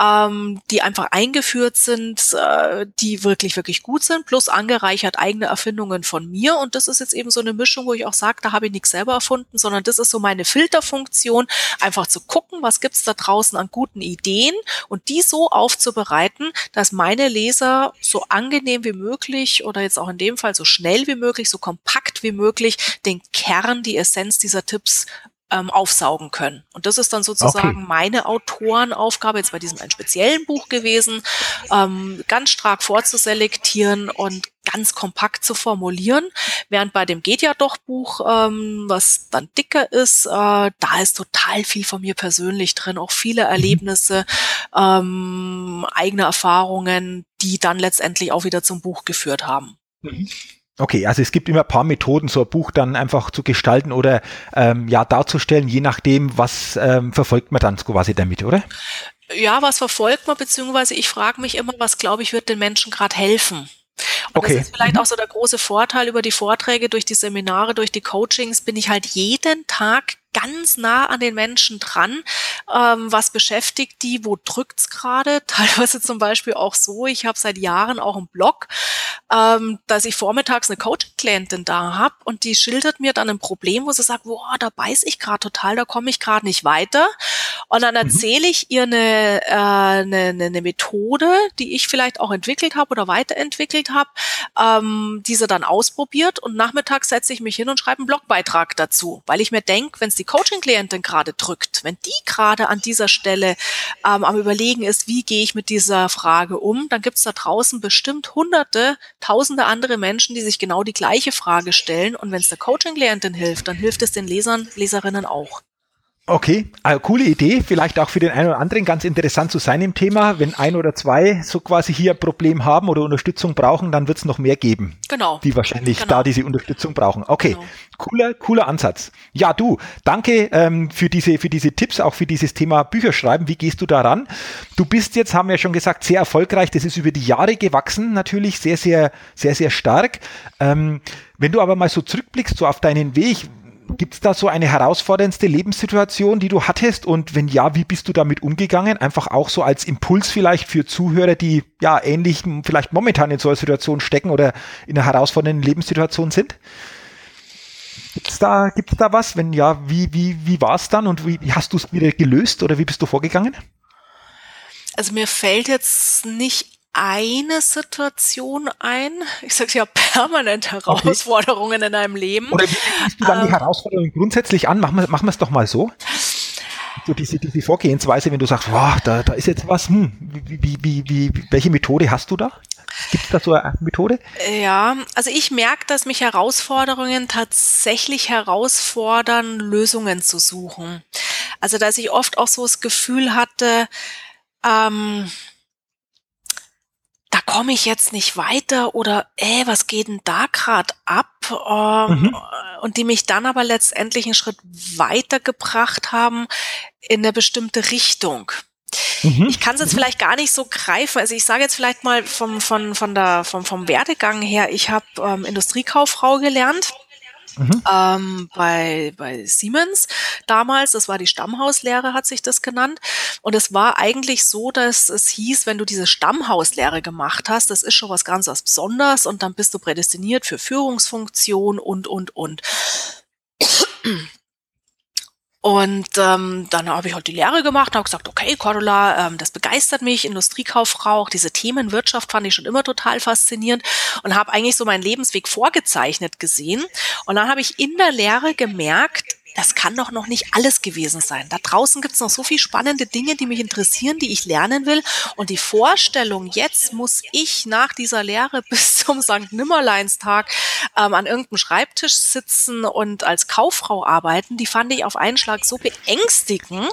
ähm, die einfach eingeführt sind, äh, die wirklich, wirklich gut sind, plus angereichert eigene Erfindungen von mir. Und das ist jetzt eben so eine Mischung, wo ich auch sage, da habe ich nichts selber erfunden, sondern das ist so meine Filterfunktion, einfach zu gucken, was gibt's da draußen an guten Ideen und die so aufzubereiten, dass meine Leser so angenehm wie möglich oder jetzt auch in dem Fall so schnell wie möglich, so kompakt wie möglich den Kern, die Essenz dieser Tipps ähm, aufsaugen können. Und das ist dann sozusagen okay. meine Autorenaufgabe, jetzt bei diesem ein speziellen Buch gewesen, ähm, ganz stark vorzuselektieren und ganz kompakt zu formulieren, während bei dem Geht ja doch Buch, ähm, was dann dicker ist, äh, da ist total viel von mir persönlich drin, auch viele Erlebnisse, ähm, eigene Erfahrungen, die dann letztendlich auch wieder zum Buch geführt haben. Mhm. Okay, also es gibt immer ein paar Methoden, so ein Buch dann einfach zu gestalten oder ähm, ja darzustellen, je nachdem, was ähm, verfolgt man dann quasi damit, oder? Ja, was verfolgt man, beziehungsweise ich frage mich immer, was, glaube ich, wird den Menschen gerade helfen? Und okay. das ist vielleicht auch so der große Vorteil über die Vorträge, durch die Seminare, durch die Coachings, bin ich halt jeden Tag ganz nah an den Menschen dran. Ähm, was beschäftigt die? Wo drückt's gerade? Teilweise zum Beispiel auch so, ich habe seit Jahren auch einen Blog, ähm, dass ich vormittags eine Coaching-Klientin da habe und die schildert mir dann ein Problem, wo sie sagt, boah, da beiß ich gerade total, da komme ich gerade nicht weiter. Und dann erzähle ich ihr eine, äh, eine, eine Methode, die ich vielleicht auch entwickelt habe oder weiterentwickelt habe, ähm, diese dann ausprobiert und nachmittags setze ich mich hin und schreibe einen Blogbeitrag dazu, weil ich mir denke, wenn es die Coaching-Klientin gerade drückt, wenn die gerade an dieser Stelle ähm, am Überlegen ist, wie gehe ich mit dieser Frage um, dann gibt es da draußen bestimmt hunderte, tausende andere Menschen, die sich genau die gleiche Frage stellen und wenn es der Coaching-Klientin hilft, dann hilft es den Lesern, Leserinnen auch. Okay, also coole Idee, vielleicht auch für den einen oder anderen ganz interessant zu sein im Thema. Wenn ein oder zwei so quasi hier ein Problem haben oder Unterstützung brauchen, dann wird es noch mehr geben, genau. die wahrscheinlich genau. da diese Unterstützung brauchen. Okay, genau. cooler cooler Ansatz. Ja, du, danke ähm, für diese für diese Tipps, auch für dieses Thema Bücherschreiben. Wie gehst du daran? Du bist jetzt, haben wir schon gesagt, sehr erfolgreich. Das ist über die Jahre gewachsen, natürlich sehr, sehr, sehr, sehr stark. Ähm, wenn du aber mal so zurückblickst, so auf deinen Weg, gibt es da so eine herausforderndste Lebenssituation, die du hattest? Und wenn ja, wie bist du damit umgegangen? Einfach auch so als Impuls vielleicht für Zuhörer, die ja ähnlich vielleicht momentan in so einer Situation stecken oder in einer herausfordernden Lebenssituation sind. Gibt's da, gibt's da was? Wenn ja, wie, wie, wie war es dann? Und wie hast du es wieder gelöst oder wie bist du vorgegangen? Also mir fällt jetzt nicht eine Situation ein. Ich sage ja permanent Herausforderungen okay. in einem Leben. Oder wie gehst du dann ähm, die Herausforderungen grundsätzlich an? Machen wir, machen wir es doch mal so. So diese, diese Vorgehensweise, wenn du sagst, wow, da, da ist jetzt was, hm, wie, wie, wie, welche Methode hast du da? Gibt es da so eine Methode? Ja, also ich merke, dass mich Herausforderungen tatsächlich herausfordern, Lösungen zu suchen. Also dass ich oft auch so das Gefühl hatte, ähm, da komme ich jetzt nicht weiter oder ey, was geht denn da gerade ab? Ähm, mhm. Und die mich dann aber letztendlich einen Schritt weitergebracht haben in eine bestimmte Richtung. Mhm. Ich kann es jetzt vielleicht gar nicht so greifen. Also ich sage jetzt vielleicht mal vom von von der vom vom Werdegang her. Ich habe ähm, Industriekauffrau gelernt. Mhm. Ähm, bei, bei Siemens damals, das war die Stammhauslehre, hat sich das genannt. Und es war eigentlich so, dass es hieß, wenn du diese Stammhauslehre gemacht hast, das ist schon was ganz was Besonderes und dann bist du prädestiniert für Führungsfunktion und, und, und. Und ähm, dann habe ich halt die Lehre gemacht und habe gesagt, okay, Cordula, ähm, das begeistert mich, Industriekauffrau, auch diese Themenwirtschaft fand ich schon immer total faszinierend und habe eigentlich so meinen Lebensweg vorgezeichnet gesehen. Und dann habe ich in der Lehre gemerkt, das kann doch noch nicht alles gewesen sein. Da draußen gibt es noch so viele spannende Dinge, die mich interessieren, die ich lernen will. Und die Vorstellung, jetzt muss ich nach dieser Lehre bis zum Sankt Nimmerleinstag ähm, an irgendeinem Schreibtisch sitzen und als Kauffrau arbeiten, die fand ich auf einen Schlag so beängstigend.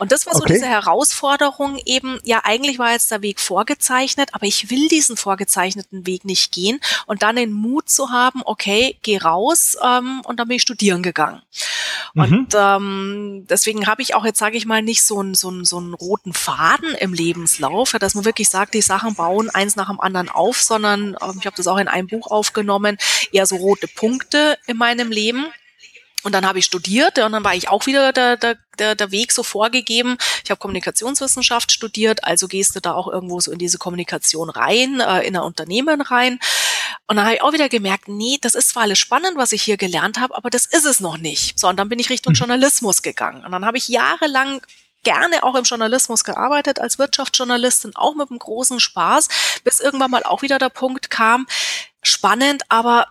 Und das war so okay. Diese Herausforderung eben, ja eigentlich war jetzt der Weg vorgezeichnet, aber ich will diesen vorgezeichneten Weg nicht gehen. Und dann den Mut zu haben, okay, geh raus ähm, und dann bin ich studieren gegangen. Und mhm. ähm, deswegen habe ich auch jetzt, sage ich mal, nicht so einen so einen, so einen roten Faden im Lebenslauf, dass man wirklich sagt, die Sachen bauen eins nach dem anderen auf, sondern ähm, ich habe das auch in einem Buch aufgenommen, eher so rote Punkte in meinem Leben. Und dann habe ich studiert und dann war ich auch wieder der, der, der, der Weg so vorgegeben. Ich habe Kommunikationswissenschaft studiert, also gehst du da auch irgendwo so in diese Kommunikation rein, äh, in ein Unternehmen rein. Und dann habe ich auch wieder gemerkt, nee, das ist zwar alles spannend, was ich hier gelernt habe, aber das ist es noch nicht. So, und dann bin ich Richtung Journalismus gegangen. Und dann habe ich jahrelang gerne auch im Journalismus gearbeitet, als Wirtschaftsjournalistin, auch mit einem großen Spaß, bis irgendwann mal auch wieder der Punkt kam, spannend, aber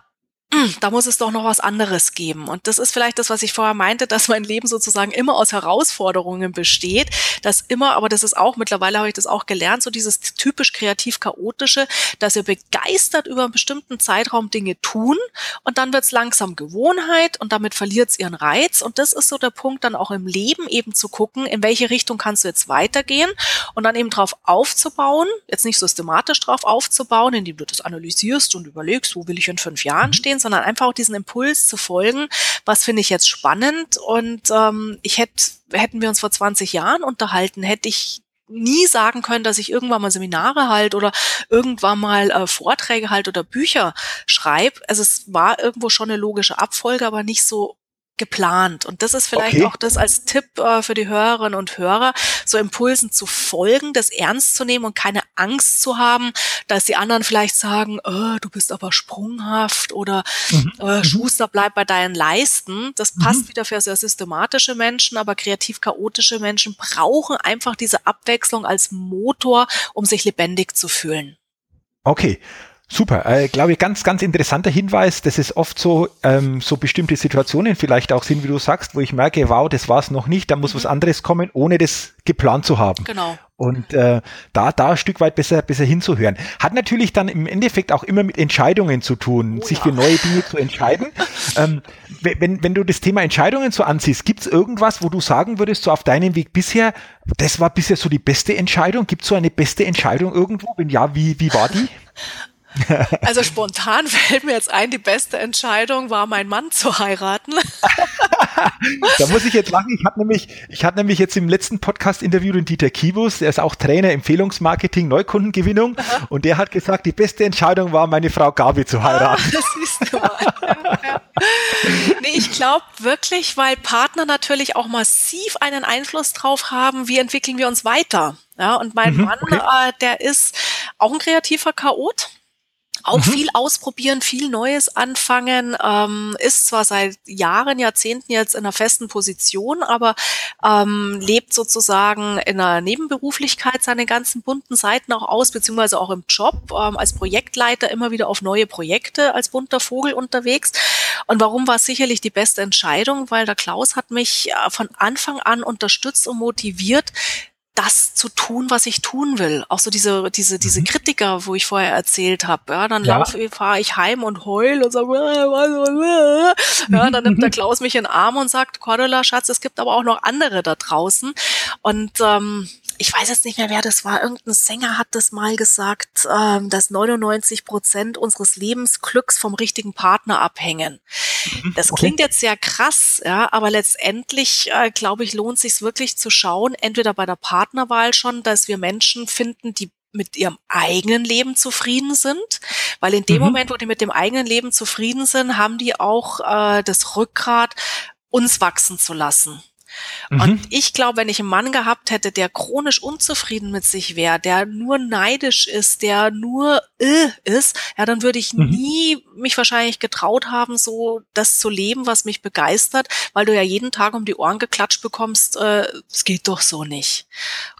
da muss es doch noch was anderes geben. Und das ist vielleicht das, was ich vorher meinte, dass mein Leben sozusagen immer aus Herausforderungen besteht, dass immer, aber das ist auch, mittlerweile habe ich das auch gelernt, so dieses typisch kreativ-chaotische, dass wir begeistert über einen bestimmten Zeitraum Dinge tun und dann wird es langsam Gewohnheit und damit verliert es ihren Reiz. Und das ist so der Punkt, dann auch im Leben eben zu gucken, in welche Richtung kannst du jetzt weitergehen und dann eben drauf aufzubauen, jetzt nicht systematisch drauf aufzubauen, indem du das analysierst und überlegst, wo will ich in fünf Jahren stehen, sondern einfach auch diesen Impuls zu folgen, was finde ich jetzt spannend. Und ähm, ich hätte, hätten wir uns vor zwanzig Jahren unterhalten, hätte ich nie sagen können, dass ich irgendwann mal Seminare halte oder irgendwann mal äh, Vorträge halte oder Bücher schreibe. Also es war irgendwo schon eine logische Abfolge, aber nicht so geplant. Und das ist vielleicht okay. Auch das als Tipp äh, für die Hörerinnen und Hörer, so Impulsen zu folgen, das ernst zu nehmen und keine Angst zu haben, dass die anderen vielleicht sagen, oh, du bist aber sprunghaft oder mhm. äh, Schuster, bleib bei deinen Leisten. Das mhm. passt wieder für sehr systematische Menschen, aber kreativ-chaotische Menschen brauchen einfach diese Abwechslung als Motor, um sich lebendig zu fühlen. Okay. Super, äh, glaube ich, ganz, ganz interessanter Hinweis, dass es oft so, ähm, so bestimmte Situationen vielleicht auch sind, wie du sagst, wo ich merke, wow, das war es noch nicht, da muss mhm. was anderes kommen, ohne das geplant zu haben. Genau. Und äh, da, da ein Stück weit besser, besser hinzuhören. Hat natürlich dann im Endeffekt auch immer mit Entscheidungen zu tun, oh, sich ja. für neue Dinge zu entscheiden. ähm, wenn, wenn du das Thema Entscheidungen so ansiehst, gibt es irgendwas, wo du sagen würdest, so auf deinem Weg bisher, das war bisher so die beste Entscheidung? Gibt es so eine beste Entscheidung irgendwo? Wenn ja, wie, wie war die? Also spontan fällt mir jetzt ein, die beste Entscheidung war, meinen Mann zu heiraten. Da muss ich jetzt lachen. Ich hatte nämlich, ich hatte nämlich jetzt im letzten Podcast-Interview den Dieter Kibus, der ist auch Trainer Empfehlungsmarketing, Neukundengewinnung. Aha. Und der hat gesagt, die beste Entscheidung war, meine Frau Gabi zu heiraten. Ah, das siehst du mal. Nee, ich glaube wirklich, weil Partner natürlich auch massiv einen Einfluss drauf haben, wie entwickeln wir uns weiter. Ja, und mein mhm, Mann, okay. äh, der ist auch ein kreativer Chaot. Auch mhm. viel ausprobieren, viel Neues anfangen, ähm, ist zwar seit Jahren, Jahrzehnten jetzt in einer festen Position, aber ähm, lebt sozusagen in einer Nebenberuflichkeit seine ganzen bunten Seiten auch aus, beziehungsweise auch im Job, ähm, als Projektleiter immer wieder auf neue Projekte als bunter Vogel unterwegs. Und warum war es sicherlich die beste Entscheidung? Weil der Klaus hat mich äh, von Anfang an unterstützt und motiviert, das zu tun, was ich tun will. Auch so diese diese diese Kritiker, wo ich vorher erzählt habe. Ja, dann ja. fahre ich heim und heul und sage, ja, dann nimmt der Klaus mich in den Arm und sagt, Cordula, Schatz, es gibt aber auch noch andere da draußen. Und ähm, ich weiß jetzt nicht mehr, wer das war. Irgendein Sänger hat das mal gesagt, ähm, dass neunundneunzig Prozent unseres Lebensglücks vom richtigen Partner abhängen. Das klingt jetzt sehr krass, ja, aber letztendlich, äh, glaube ich, lohnt sich's wirklich zu schauen, entweder bei der Partnerwahl schon, dass wir Menschen finden, die mit ihrem eigenen Leben zufrieden sind, weil in dem mhm. Moment, wo die mit dem eigenen Leben zufrieden sind, haben die auch äh, das Rückgrat, uns wachsen zu lassen. Und mhm. ich glaube, wenn ich einen Mann gehabt hätte, der chronisch unzufrieden mit sich wäre, der nur neidisch ist, der nur äh, ist, ja, dann würde ich mhm. nie mich wahrscheinlich getraut haben, so das zu leben, was mich begeistert, weil du ja jeden Tag um die Ohren geklatscht bekommst, äh, es geht doch so nicht.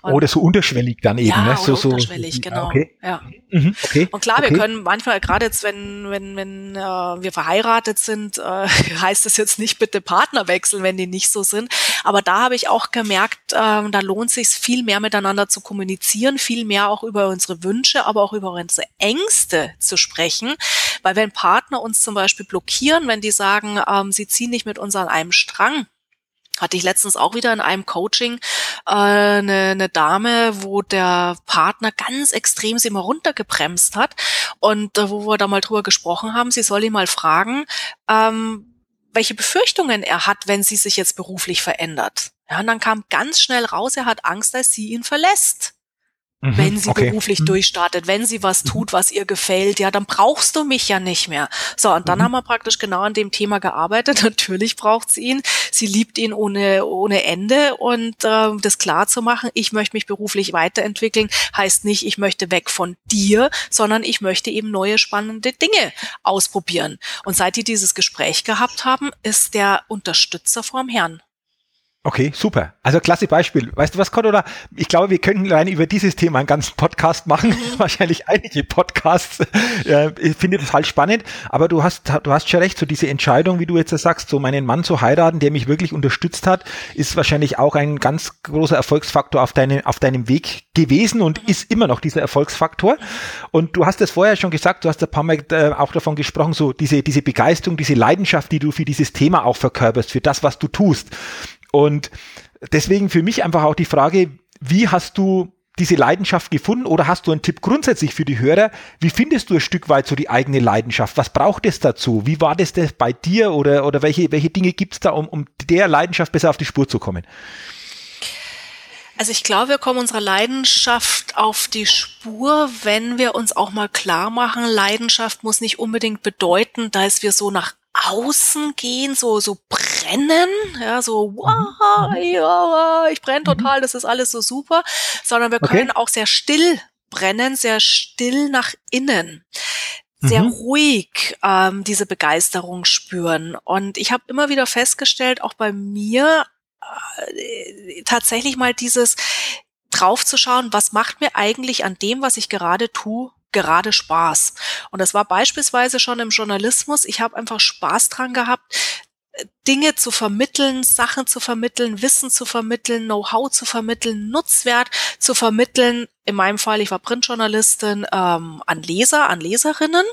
Und oder so unterschwellig dann eben. Ja, ne? so, so unterschwellig, genau. Okay. Ja. Mhm, okay. Und klar, okay. wir können manchmal, gerade jetzt, wenn wenn wenn äh, wir verheiratet sind, äh, heißt es jetzt nicht, bitte Partner wechseln, wenn die nicht so sind. Aber da habe ich auch gemerkt, äh, da lohnt es sich viel mehr miteinander zu kommunizieren, viel mehr auch über unsere Wünsche, aber auch über unsere Ängste zu sprechen. Weil wenn Partner uns zum Beispiel blockieren, wenn die sagen, ähm, sie ziehen nicht mit uns an einem Strang, hatte ich letztens auch wieder in einem Coaching äh, eine, eine Dame, wo der Partner ganz extrem sie immer runtergebremst hat und äh, wo wir da mal drüber gesprochen haben, sie soll ihn mal fragen, ähm, welche Befürchtungen er hat, wenn sie sich jetzt beruflich verändert. Ja, und dann kam ganz schnell raus, er hat Angst, dass sie ihn verlässt. Wenn sie okay. beruflich mhm. durchstartet, wenn sie was tut, was ihr gefällt, ja, dann brauchst du mich ja nicht mehr. So, und dann mhm. haben wir praktisch genau an dem Thema gearbeitet. Natürlich braucht sie ihn. Sie liebt ihn ohne ohne Ende. Und äh, das klar zu machen, ich möchte mich beruflich weiterentwickeln, heißt nicht, ich möchte weg von dir, sondern ich möchte eben neue, spannende Dinge ausprobieren. Und seit die dieses Gespräch gehabt haben, ist der Unterstützer vorm Herrn. Okay, super. Also klasse Beispiel. Weißt du was, Cordula? Ich glaube, wir könnten alleine über dieses Thema einen ganzen Podcast machen. Wahrscheinlich einige Podcasts. Äh, ich finde das halt spannend. Aber du hast, du hast schon recht. So diese Entscheidung, wie du jetzt sagst, so meinen Mann zu heiraten, der mich wirklich unterstützt hat, ist wahrscheinlich auch ein ganz großer Erfolgsfaktor auf deinem, auf deinem Weg gewesen und mhm. ist immer noch dieser Erfolgsfaktor. Und du hast das vorher schon gesagt. Du hast ein paar Mal äh, auch davon gesprochen, so diese, diese Begeisterung, diese Leidenschaft, die du für dieses Thema auch verkörperst, für das, was du tust. Und deswegen für mich einfach auch die Frage, wie hast du diese Leidenschaft gefunden oder hast du einen Tipp grundsätzlich für die Hörer? Wie findest du ein Stück weit so die eigene Leidenschaft? Was braucht es dazu? Wie war das denn bei dir oder, oder welche, welche Dinge gibt es da, um, um der Leidenschaft besser auf die Spur zu kommen? Also ich glaube, wir kommen unserer Leidenschaft auf die Spur, wenn wir uns auch mal klar machen, Leidenschaft muss nicht unbedingt bedeuten, dass wir so nach außen gehen, so so brennen, ja, so wow, ja, ich brenne total, das ist alles so super, sondern wir können okay. auch sehr still brennen, sehr still nach innen, sehr mhm. ruhig ähm, diese Begeisterung spüren. Und ich habe immer wieder festgestellt, auch bei mir äh, tatsächlich mal dieses draufzuschauen, was macht mir eigentlich an dem, was ich gerade tue, gerade Spaß. Und das war beispielsweise schon im Journalismus. Ich habe einfach Spaß dran gehabt, Dinge zu vermitteln, Sachen zu vermitteln, Wissen zu vermitteln, Know-how zu vermitteln, Nutzwert zu vermitteln. In meinem Fall, ich war Printjournalistin, ähm, an Leser, an Leserinnen.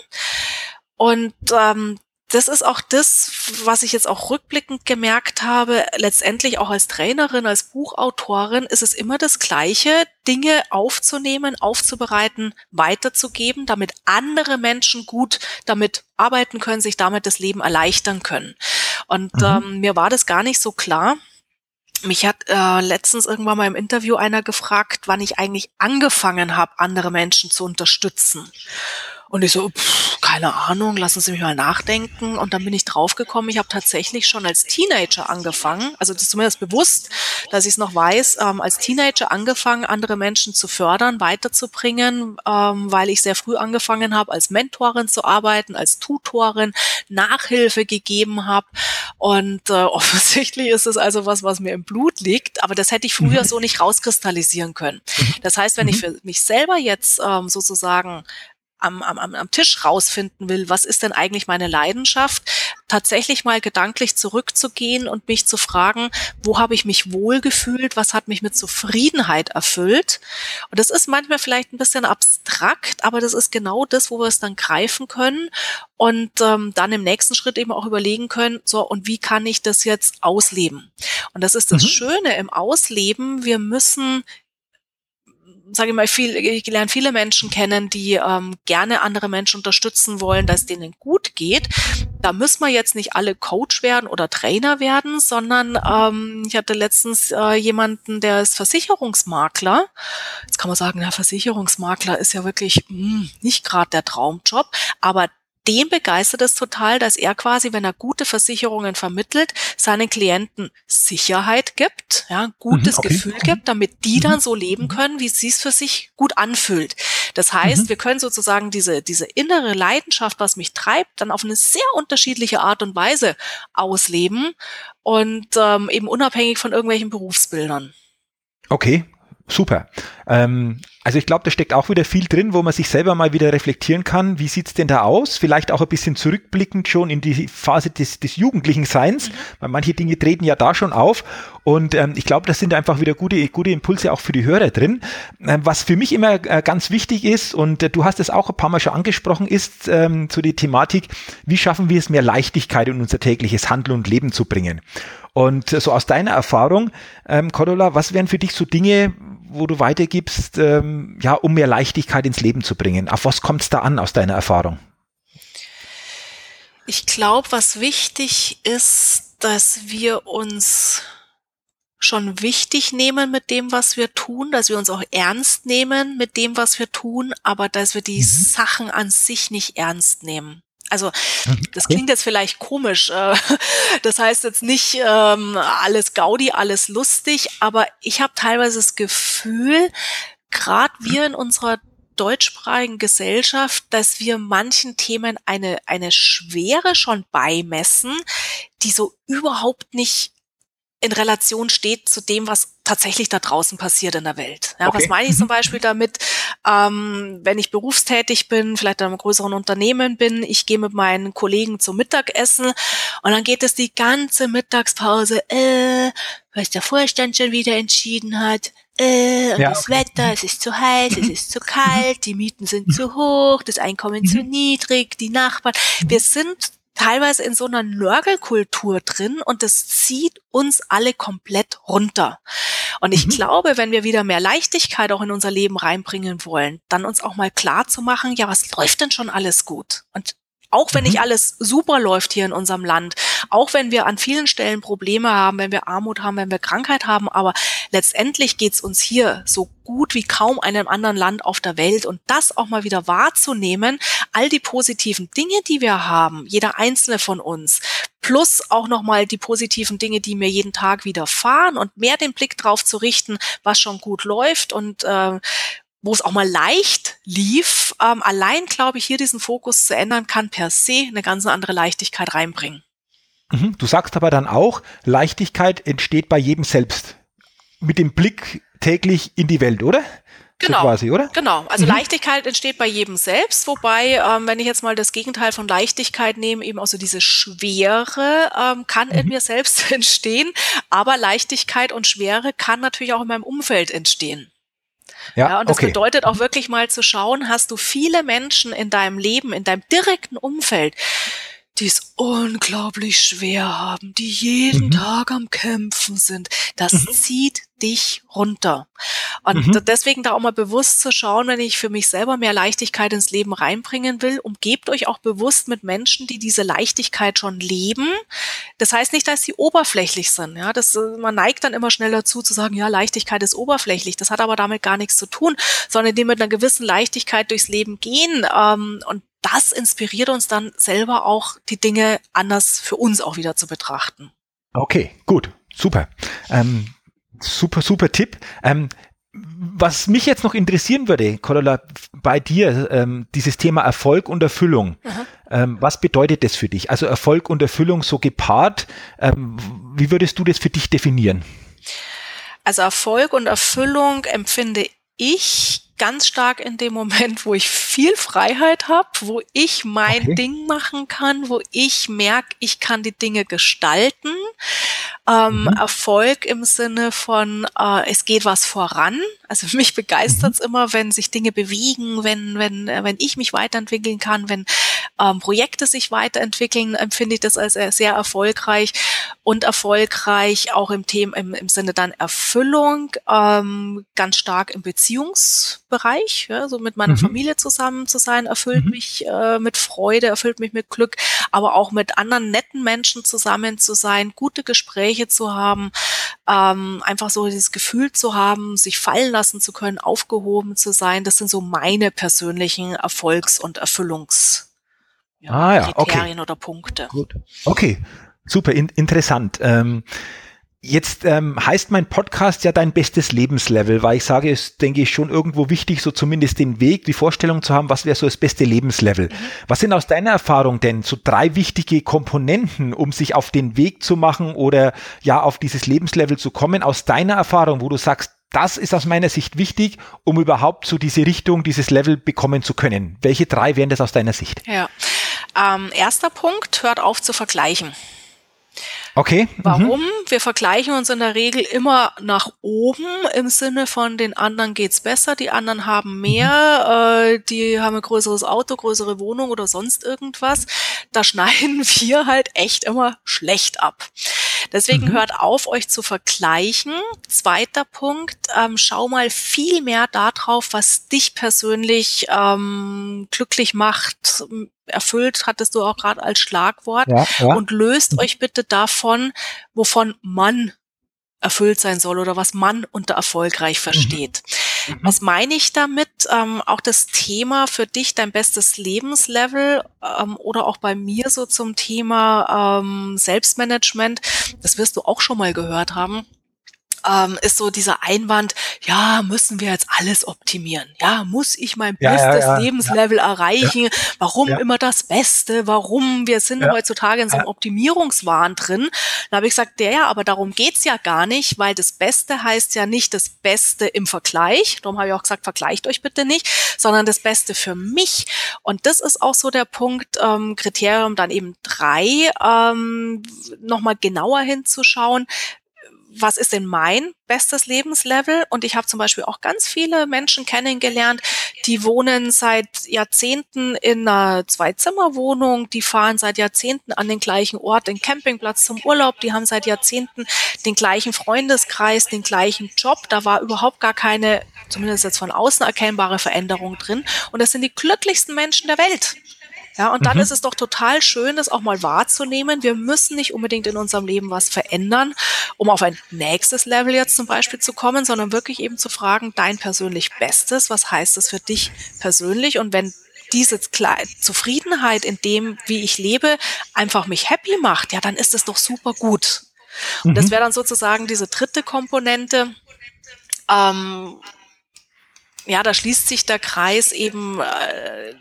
Und ähm, das ist auch das, was ich jetzt auch rückblickend gemerkt habe, letztendlich auch als Trainerin, als Buchautorin, ist es immer das Gleiche, Dinge aufzunehmen, aufzubereiten, weiterzugeben, damit andere Menschen gut damit arbeiten können, sich damit das Leben erleichtern können. Und mhm. ähm, mir war das gar nicht so klar. Mich hat äh, letztens irgendwann mal im Interview einer gefragt, wann ich eigentlich angefangen habe, andere Menschen zu unterstützen. Und ich so, pff, keine Ahnung, lassen Sie mich mal nachdenken. Und dann bin ich draufgekommen, ich habe tatsächlich schon als Teenager angefangen, also das ist zumindest bewusst, dass ich es noch weiß, ähm, als Teenager angefangen, andere Menschen zu fördern, weiterzubringen, ähm, weil ich sehr früh angefangen habe, als Mentorin zu arbeiten, als Tutorin, Nachhilfe gegeben habe. Und äh, offensichtlich ist es also was, was mir im Blut liegt, aber das hätte ich früher mhm. so nicht rauskristallisieren können. Das heißt, wenn mhm. ich für mich selber jetzt ähm, sozusagen Am, am, am Tisch rausfinden will, was ist denn eigentlich meine Leidenschaft, tatsächlich mal gedanklich zurückzugehen und mich zu fragen, wo habe ich mich wohlgefühlt, was hat mich mit Zufriedenheit erfüllt. Und das ist manchmal vielleicht ein bisschen abstrakt, aber das ist genau das, wo wir es dann greifen können und ähm, dann im nächsten Schritt eben auch überlegen können, so, und wie kann ich das jetzt ausleben? Und das ist das mhm. Schöne im Ausleben, wir müssen sage ich mal, viel, ich lerne viele Menschen kennen, die ähm, gerne andere Menschen unterstützen wollen, dass es denen gut geht. Da müssen wir jetzt nicht alle Coach werden oder Trainer werden, sondern ähm, ich hatte letztens äh, jemanden, der ist Versicherungsmakler. Jetzt kann man sagen, na, Versicherungsmakler ist ja wirklich mh, nicht gerade der Traumjob, aber dem begeistert es total, dass er quasi, wenn er gute Versicherungen vermittelt, seinen Klienten Sicherheit gibt, ja, ein gutes okay. Gefühl gibt, damit die dann so leben können, wie es sich für sich gut anfühlt. Das heißt, mhm. wir können sozusagen diese, diese innere Leidenschaft, was mich treibt, dann auf eine sehr unterschiedliche Art und Weise ausleben und ähm, eben unabhängig von irgendwelchen Berufsbildern. Okay, super. Ähm, also ich glaube, da steckt auch wieder viel drin, wo man sich selber mal wieder reflektieren kann. Wie sieht's denn da aus? Vielleicht auch ein bisschen zurückblickend schon in die Phase des, des jugendlichen Seins, mhm. weil manche Dinge treten ja da schon auf. Und ähm, ich glaube, das sind einfach wieder gute, gute Impulse auch für die Hörer drin. Ähm, was für mich immer äh, ganz wichtig ist, und äh, du hast es auch ein paar Mal schon angesprochen, ist ähm, zu der Thematik, wie schaffen wir es, mehr Leichtigkeit in unser tägliches Handeln und Leben zu bringen? Und äh, so aus deiner Erfahrung, ähm, Cordula, was wären für dich so Dinge, wo du weitergibst, ähm, ja, um mehr Leichtigkeit ins Leben zu bringen? Auf was kommt es da an aus deiner Erfahrung? Ich glaube, was wichtig ist, dass wir uns schon wichtig nehmen mit dem, was wir tun, dass wir uns auch ernst nehmen mit dem, was wir tun, aber dass wir die mhm. Sachen an sich nicht ernst nehmen. Also das klingt jetzt vielleicht komisch, das heißt jetzt nicht ähm, alles Gaudi, alles lustig, aber ich habe teilweise das Gefühl, gerade wir in unserer deutschsprachigen Gesellschaft, dass wir manchen Themen eine eine Schwere schon beimessen, die so überhaupt nicht in Relation steht zu dem, was tatsächlich da draußen passiert in der Welt. Ja, okay. Was meine ich zum Beispiel damit, ähm, wenn ich berufstätig bin, vielleicht in einem größeren Unternehmen bin, ich gehe mit meinen Kollegen zum Mittagessen und dann geht es die ganze Mittagspause, äh, was der Vorstand schon wieder entschieden hat, äh, und ja. das Wetter, es ist zu heiß, es ist zu kalt, die Mieten sind zu hoch, das Einkommen zu niedrig, die Nachbarn. Wir sind teilweise in so einer Nörgelkultur drin und das zieht uns alle komplett runter. Und ich mhm. glaube, wenn wir wieder mehr Leichtigkeit auch in unser Leben reinbringen wollen, dann uns auch mal klar zu machen, ja, was läuft denn schon alles gut? Und auch wenn nicht alles super läuft hier in unserem Land, auch wenn wir an vielen Stellen Probleme haben, wenn wir Armut haben, wenn wir Krankheit haben, aber letztendlich geht's uns hier so gut wie kaum einem anderen Land auf der Welt. Und das auch mal wieder wahrzunehmen, all die positiven Dinge, die wir haben, jeder einzelne von uns, plus auch nochmal die positiven Dinge, die mir jeden Tag widerfahren und mehr den Blick drauf zu richten, was schon gut läuft und äh, wo es auch mal leicht lief, ähm, allein, glaube ich, hier diesen Fokus zu ändern, kann per se eine ganz andere Leichtigkeit reinbringen. Mhm, du sagst aber dann auch, Leichtigkeit entsteht bei jedem selbst. Mit dem Blick täglich in die Welt, oder? Genau, so quasi, oder? Genau. Also mhm. Leichtigkeit entsteht bei jedem selbst, wobei, ähm, wenn ich jetzt mal das Gegenteil von Leichtigkeit nehme, eben auch so diese Schwere ähm, kann mhm. in mir selbst entstehen, aber Leichtigkeit und Schwere kann natürlich auch in meinem Umfeld entstehen. Ja, ja, und das okay. bedeutet auch wirklich mal zu schauen, hast du viele Menschen in deinem Leben, in deinem direkten Umfeld, die es unglaublich schwer haben, die jeden mhm. Tag am Kämpfen sind. Das mhm. zieht dich runter. Und mhm. deswegen da auch mal bewusst zu schauen, wenn ich für mich selber mehr Leichtigkeit ins Leben reinbringen will, umgebt euch auch bewusst mit Menschen, die diese Leichtigkeit schon leben. Das heißt nicht, dass sie oberflächlich sind. Ja, das, man neigt dann immer schnell dazu zu sagen, ja, Leichtigkeit ist oberflächlich. Das hat aber damit gar nichts zu tun, sondern indem wir mit einer gewissen Leichtigkeit durchs Leben gehen ähm, und das inspiriert uns dann selber auch, die Dinge anders für uns auch wieder zu betrachten. Okay, gut, super. Ähm, super, super Tipp. Ähm, was mich jetzt noch interessieren würde, Cordula, bei dir, ähm, dieses Thema Erfolg und Erfüllung. Ähm, was bedeutet das für dich? Also Erfolg und Erfüllung so gepaart. Ähm, wie würdest du das für dich definieren? Also Erfolg und Erfüllung empfinde ich ganz stark in dem Moment, wo ich viel Freiheit habe, wo ich mein okay. Ding machen kann, wo ich merke, ich kann die Dinge gestalten. Ähm, mhm. Erfolg im Sinne von, äh, es geht was voran. Also mich begeistert es mhm. immer, wenn sich Dinge bewegen, wenn wenn äh, wenn ich mich weiterentwickeln kann, wenn ähm, Projekte sich weiterentwickeln, empfinde ich das als sehr erfolgreich und erfolgreich auch im Thema im, im Sinne dann Erfüllung, ähm, ganz stark im Beziehungs Bereich, ja, so mit meiner mhm. Familie zusammen zu sein, erfüllt mhm. mich äh, mit Freude, erfüllt mich mit Glück, aber auch mit anderen netten Menschen zusammen zu sein, gute Gespräche zu haben, ähm, einfach so dieses Gefühl zu haben, sich fallen lassen zu können, aufgehoben zu sein. Das sind so meine persönlichen Erfolgs- und Erfüllungs- ja, ah, ja, Kriterien okay. oder Punkte. Gut. Okay, super, in- interessant. Ähm, Jetzt ähm, heißt mein Podcast ja dein bestes Lebenslevel, weil ich sage, ist, denke ich, schon irgendwo wichtig, so zumindest den Weg, die Vorstellung zu haben, was wäre so das beste Lebenslevel. Mhm. Was sind aus deiner Erfahrung denn so drei wichtige Komponenten, um sich auf den Weg zu machen oder ja auf dieses Lebenslevel zu kommen, aus deiner Erfahrung, wo du sagst, das ist aus meiner Sicht wichtig, um überhaupt so diese Richtung, dieses Level bekommen zu können. Welche drei wären das aus deiner Sicht? Ja, ähm, erster Punkt, hört auf zu vergleichen. Okay. Warum? Mhm. Wir vergleichen uns in der Regel immer nach oben im Sinne von den anderen geht's besser, die anderen haben mehr, mhm. äh, die haben ein größeres Auto, größere Wohnung oder sonst irgendwas. Da schneiden wir halt echt immer schlecht ab. Deswegen mhm. hört auf, euch zu vergleichen. Zweiter Punkt, ähm, schau mal viel mehr darauf, was dich persönlich ähm, glücklich macht, erfüllt, hattest du auch gerade als Schlagwort, ja, ja. und löst euch bitte davon, wovon man erfüllt sein soll oder was man unter erfolgreich versteht. Mhm. Was meine ich damit? Ähm, auch das Thema für dich, dein bestes Lebenslevel ähm, oder auch bei mir so zum Thema ähm, Selbstmanagement, das wirst du auch schon mal gehört haben. Ähm, ist so dieser Einwand, ja, müssen wir jetzt alles optimieren? Ja, muss ich mein ja, bestes ja, ja, Lebenslevel ja, erreichen? Ja, warum ja. immer das Beste? Warum? Wir sind ja, heutzutage in so einem ja. Optimierungswahn drin. Da habe ich gesagt, ja, ja, aber darum geht's ja gar nicht, weil das Beste heißt ja nicht das Beste im Vergleich. Darum habe ich auch gesagt, vergleicht euch bitte nicht, sondern das Beste für mich. Und das ist auch so der Punkt, ähm, Kriterium dann eben drei, ähm, nochmal genauer hinzuschauen, was ist denn mein bestes Lebenslevel? Und ich habe zum Beispiel auch ganz viele Menschen kennengelernt, die wohnen seit Jahrzehnten in einer Zwei-Zimmer-Wohnung, die fahren seit Jahrzehnten an den gleichen Ort, den Campingplatz zum Urlaub, die haben seit Jahrzehnten den gleichen Freundeskreis, den gleichen Job. Da war überhaupt gar keine, zumindest jetzt von außen erkennbare Veränderung drin. Und das sind die glücklichsten Menschen der Welt. Ja, und dann mhm. ist es doch total schön, das auch mal wahrzunehmen. Wir müssen nicht unbedingt in unserem Leben was verändern, um auf ein nächstes Level jetzt zum Beispiel zu kommen, sondern wirklich eben zu fragen, dein persönlich Bestes, was heißt das für dich persönlich? Und wenn diese Zufriedenheit in dem, wie ich lebe, einfach mich happy macht, ja, dann ist es doch super gut. Und mhm. das wäre dann sozusagen diese dritte Komponente, ähm, ja, da schließt sich der Kreis eben, äh,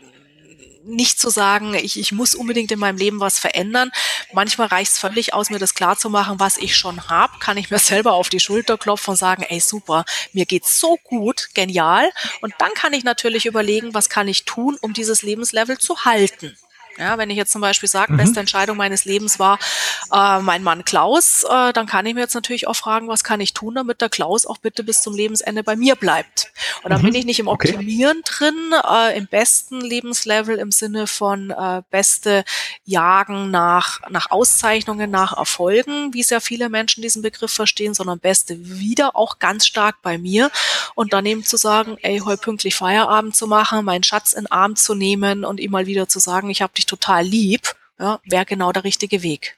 nicht zu sagen, ich, ich muss unbedingt in meinem Leben was verändern. Manchmal reicht es völlig aus, mir das klar zu machen, was ich schon habe, kann ich mir selber auf die Schulter klopfen und sagen, ey super, mir geht's so gut, genial. Und dann kann ich natürlich überlegen, was kann ich tun, um dieses Lebenslevel zu halten. Ja, wenn ich jetzt zum Beispiel sage, mhm. beste Entscheidung meines Lebens war äh, mein Mann Klaus, äh, dann kann ich mir jetzt natürlich auch fragen, was kann ich tun, damit der Klaus auch bitte bis zum Lebensende bei mir bleibt. Und dann mhm. bin ich nicht im Optimieren okay. drin, äh, im besten Lebenslevel im Sinne von äh, beste Jagen nach nach Auszeichnungen, nach Erfolgen, wie sehr viele Menschen diesen Begriff verstehen, sondern beste wieder auch ganz stark bei mir. Und dann eben zu sagen, ey, heute pünktlich Feierabend zu machen, meinen Schatz in den Arm zu nehmen und ihm mal wieder zu sagen, ich habe dich total lieb, ja, wäre genau der richtige Weg.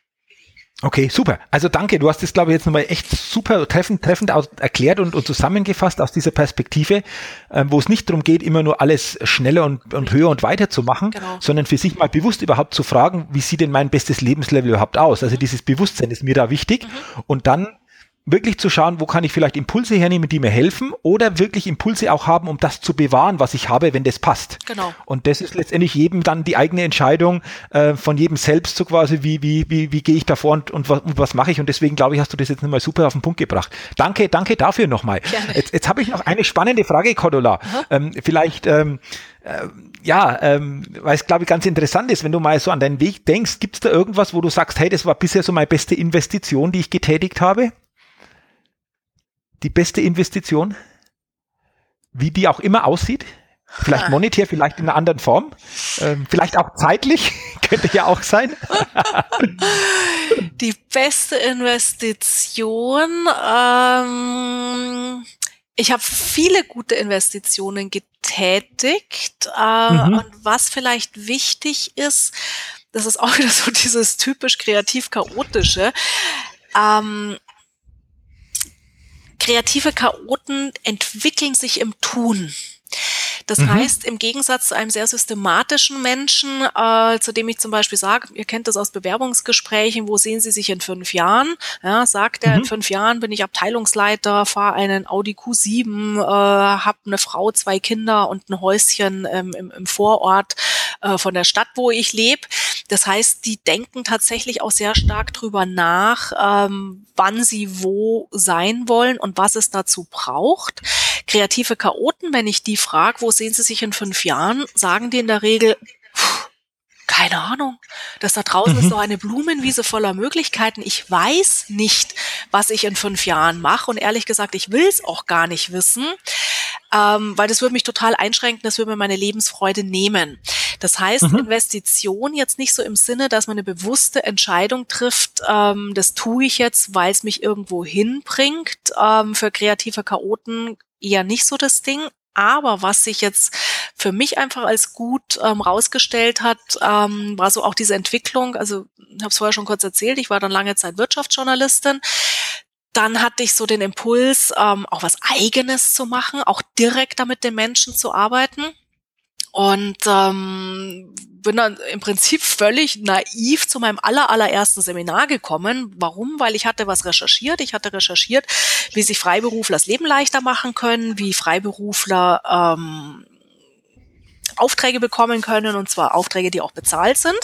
Okay, super. Also danke, du hast das, glaube ich, jetzt nochmal echt super treffend, treffend aus, erklärt und, und zusammengefasst aus dieser Perspektive, äh, wo es nicht darum geht, immer nur alles schneller und, und höher und weiter zu machen, genau. sondern für sich mal bewusst überhaupt zu fragen, wie sieht denn mein bestes Lebenslevel überhaupt aus? Also dieses Bewusstsein ist mir da wichtig mhm. und dann wirklich zu schauen, wo kann ich vielleicht Impulse hernehmen, die mir helfen oder wirklich Impulse auch haben, um das zu bewahren, was ich habe, wenn das passt. Genau. Und das ist letztendlich jedem dann die eigene Entscheidung äh, von jedem selbst so quasi, wie wie wie wie gehe ich davor und, und was, was mache ich? Und deswegen glaube ich, hast du das jetzt nochmal super auf den Punkt gebracht. Danke, danke dafür nochmal. Jetzt, jetzt habe ich noch eine spannende Frage, Cordula. Ähm, vielleicht... Ähm, ja, ähm, weil es, glaube ich, ganz interessant ist, wenn du mal so an deinen Weg denkst, gibt es da irgendwas, wo du sagst, hey, das war bisher so meine beste Investition, die ich getätigt habe? Die beste Investition? Wie die auch immer aussieht? Vielleicht monetär, vielleicht in einer anderen Form? Ähm, vielleicht auch zeitlich? Könnte ja auch sein. Die beste Investition? Ähm, ich habe viele gute Investitionen getätigt. tätigt äh, mhm. und was vielleicht wichtig ist, das ist auch wieder so dieses typisch kreativ-chaotische. Ähm, kreative Chaoten entwickeln sich im Tun. Das mhm. heißt, im Gegensatz zu einem sehr systematischen Menschen, äh, zu dem ich zum Beispiel sage, ihr kennt das aus Bewerbungsgesprächen, wo sehen Sie sich in fünf Jahren? Ja, sagt er, mhm. in fünf Jahren bin ich Abteilungsleiter, fahre einen Audi Q sieben, äh, habe eine Frau, zwei Kinder und ein Häuschen ähm, im, im Vorort äh, von der Stadt, wo ich lebe. Das heißt, die denken tatsächlich auch sehr stark drüber nach, ähm, wann sie wo sein wollen und was es dazu braucht. Kreative Chaoten, wenn ich die frage, wo sehen sie sich in fünf Jahren, sagen die in der Regel, pff, keine Ahnung, das da draußen mhm. ist so eine Blumenwiese voller Möglichkeiten. Ich weiß nicht, was ich in fünf Jahren mache und ehrlich gesagt, ich will es auch gar nicht wissen, ähm, weil das würde mich total einschränken, das würde mir meine Lebensfreude nehmen. Das heißt, mhm. Investition jetzt nicht so im Sinne, dass man eine bewusste Entscheidung trifft, ähm, das tue ich jetzt, weil es mich irgendwo hinbringt. Ähm, für kreative Chaoten eher nicht so das Ding. Aber was sich jetzt für mich einfach als gut ähm, rausgestellt hat, ähm, war so auch diese Entwicklung. Also ich habe es vorher schon kurz erzählt, ich war dann lange Zeit Wirtschaftsjournalistin. Dann hatte ich so den Impuls, ähm, auch was Eigenes zu machen, auch direkter mit den Menschen zu arbeiten. Und ähm, bin dann im Prinzip völlig naiv zu meinem aller, allerersten Seminar gekommen. Warum? Weil ich hatte was recherchiert. Ich hatte recherchiert, wie sich Freiberufler das Leben leichter machen können, wie Freiberufler ähm, Aufträge bekommen können, und zwar Aufträge, die auch bezahlt sind.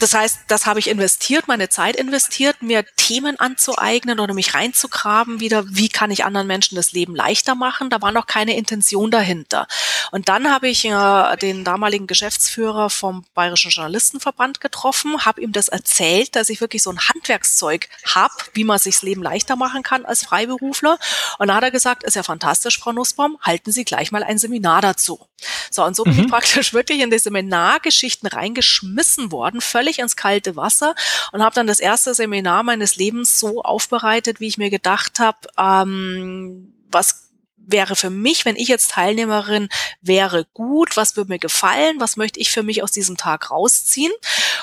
Das heißt, das habe ich investiert, meine Zeit investiert, mir Themen anzueignen oder mich reinzugraben wieder, wie kann ich anderen Menschen das Leben leichter machen. Da war noch keine Intention dahinter. Und dann habe ich äh, den damaligen Geschäftsführer vom Bayerischen Journalistenverband getroffen, habe ihm das erzählt, dass ich wirklich so ein Handwerkszeug habe, wie man sich das Leben leichter machen kann als Freiberufler. Und da hat er gesagt, ist ja fantastisch, Frau Nussbaum, halten Sie gleich mal ein Seminar dazu. So, und so bin mhm. ich praktisch wirklich in die Seminargeschichten reingeschmissen worden, völlig ins kalte Wasser, und habe dann das erste Seminar meines Lebens so aufbereitet, wie ich mir gedacht habe, ähm, was wäre für mich, wenn ich jetzt Teilnehmerin wäre, gut, was würde mir gefallen, was möchte ich für mich aus diesem Tag rausziehen.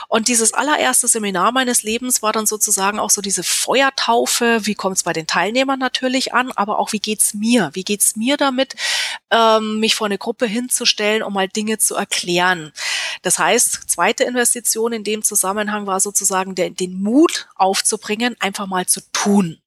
Und dieses allererste Seminar meines Lebens war dann sozusagen auch so diese Feuertaufe, wie kommt es bei den Teilnehmern natürlich an, aber auch wie geht's mir, wie geht's mir damit, ähm, mich vor eine Gruppe hinzustellen, um mal Dinge zu erklären. Das heißt, zweite Investition in dem Zusammenhang war sozusagen der, den Mut aufzubringen, einfach mal zu tun.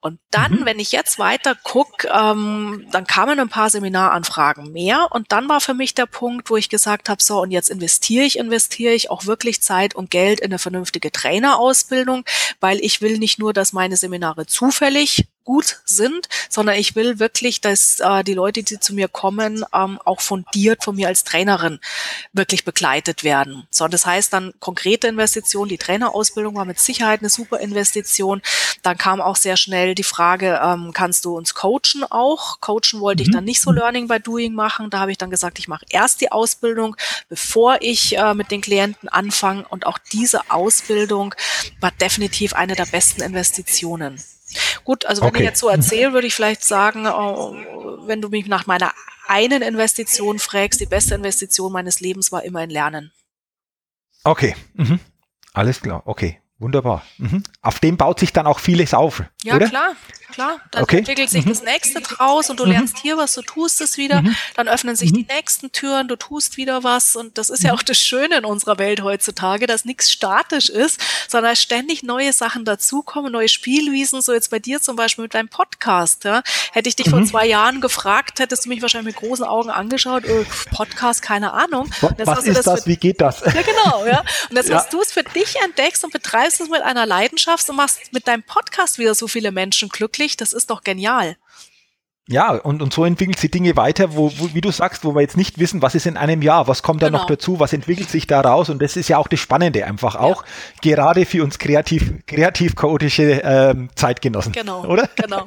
Und dann, mhm. wenn ich jetzt weiter gucke, ähm, dann kamen ein paar Seminaranfragen mehr, und dann war für mich der Punkt, wo ich gesagt habe, so, und jetzt investiere ich, investiere ich auch wirklich Zeit und Geld in eine vernünftige Trainerausbildung, weil ich will nicht nur, dass meine Seminare zufällig gut sind, sondern ich will wirklich, dass äh, die Leute, die zu mir kommen, ähm, auch fundiert von mir als Trainerin wirklich begleitet werden. So, das heißt dann konkrete Investitionen, die Trainerausbildung war mit Sicherheit eine super Investition. Dann kam auch sehr schnell die Frage, ähm, kannst du uns coachen auch? Coachen wollte mhm. ich dann nicht so Learning by Doing machen. Da habe ich dann gesagt, ich mache erst die Ausbildung, bevor ich äh, mit den Klienten anfange, und auch diese Ausbildung war definitiv eine der besten Investitionen. Gut, also wenn okay. ich jetzt so erzähle, würde ich vielleicht sagen, wenn du mich nach meiner einen Investition fragst, die beste Investition meines Lebens war immer in Lernen. Okay, mhm. alles klar, okay, wunderbar. Mhm. Auf dem baut sich dann auch vieles auf, ja, oder? Ja, klar, klar. Dann okay. entwickelt sich mhm. das Nächste draus, und du mhm. lernst hier was, du tust es wieder, mhm. dann öffnen sich mhm. die nächsten Türen, du tust wieder was, und das ist mhm. ja auch das Schöne in unserer Welt heutzutage, dass nichts statisch ist, sondern ständig neue Sachen dazukommen, neue Spielwiesen, so jetzt bei dir zum Beispiel mit deinem Podcast. Ja? Hätte ich dich mhm. vor zwei Jahren gefragt, hättest du mich wahrscheinlich mit großen Augen angeschaut, öh, Podcast, keine Ahnung. Das was ist das, das? Für, wie geht das? Ja, genau. Ja. Und jetzt ja. hast du es für dich entdeckst und betreibst es mit einer Leidenschaft und machst mit deinem Podcast wieder so viele Menschen glücklich, das ist doch genial. Ja, und, und so entwickelt sich Dinge weiter, wo, wo, wie du sagst, wo wir jetzt nicht wissen, was ist in einem Jahr, was kommt da genau. noch dazu, was entwickelt sich daraus, und das ist ja auch das Spannende einfach auch, ja. gerade für uns kreativ, kreativ chaotische ähm, Zeitgenossen, genau. oder? Genau.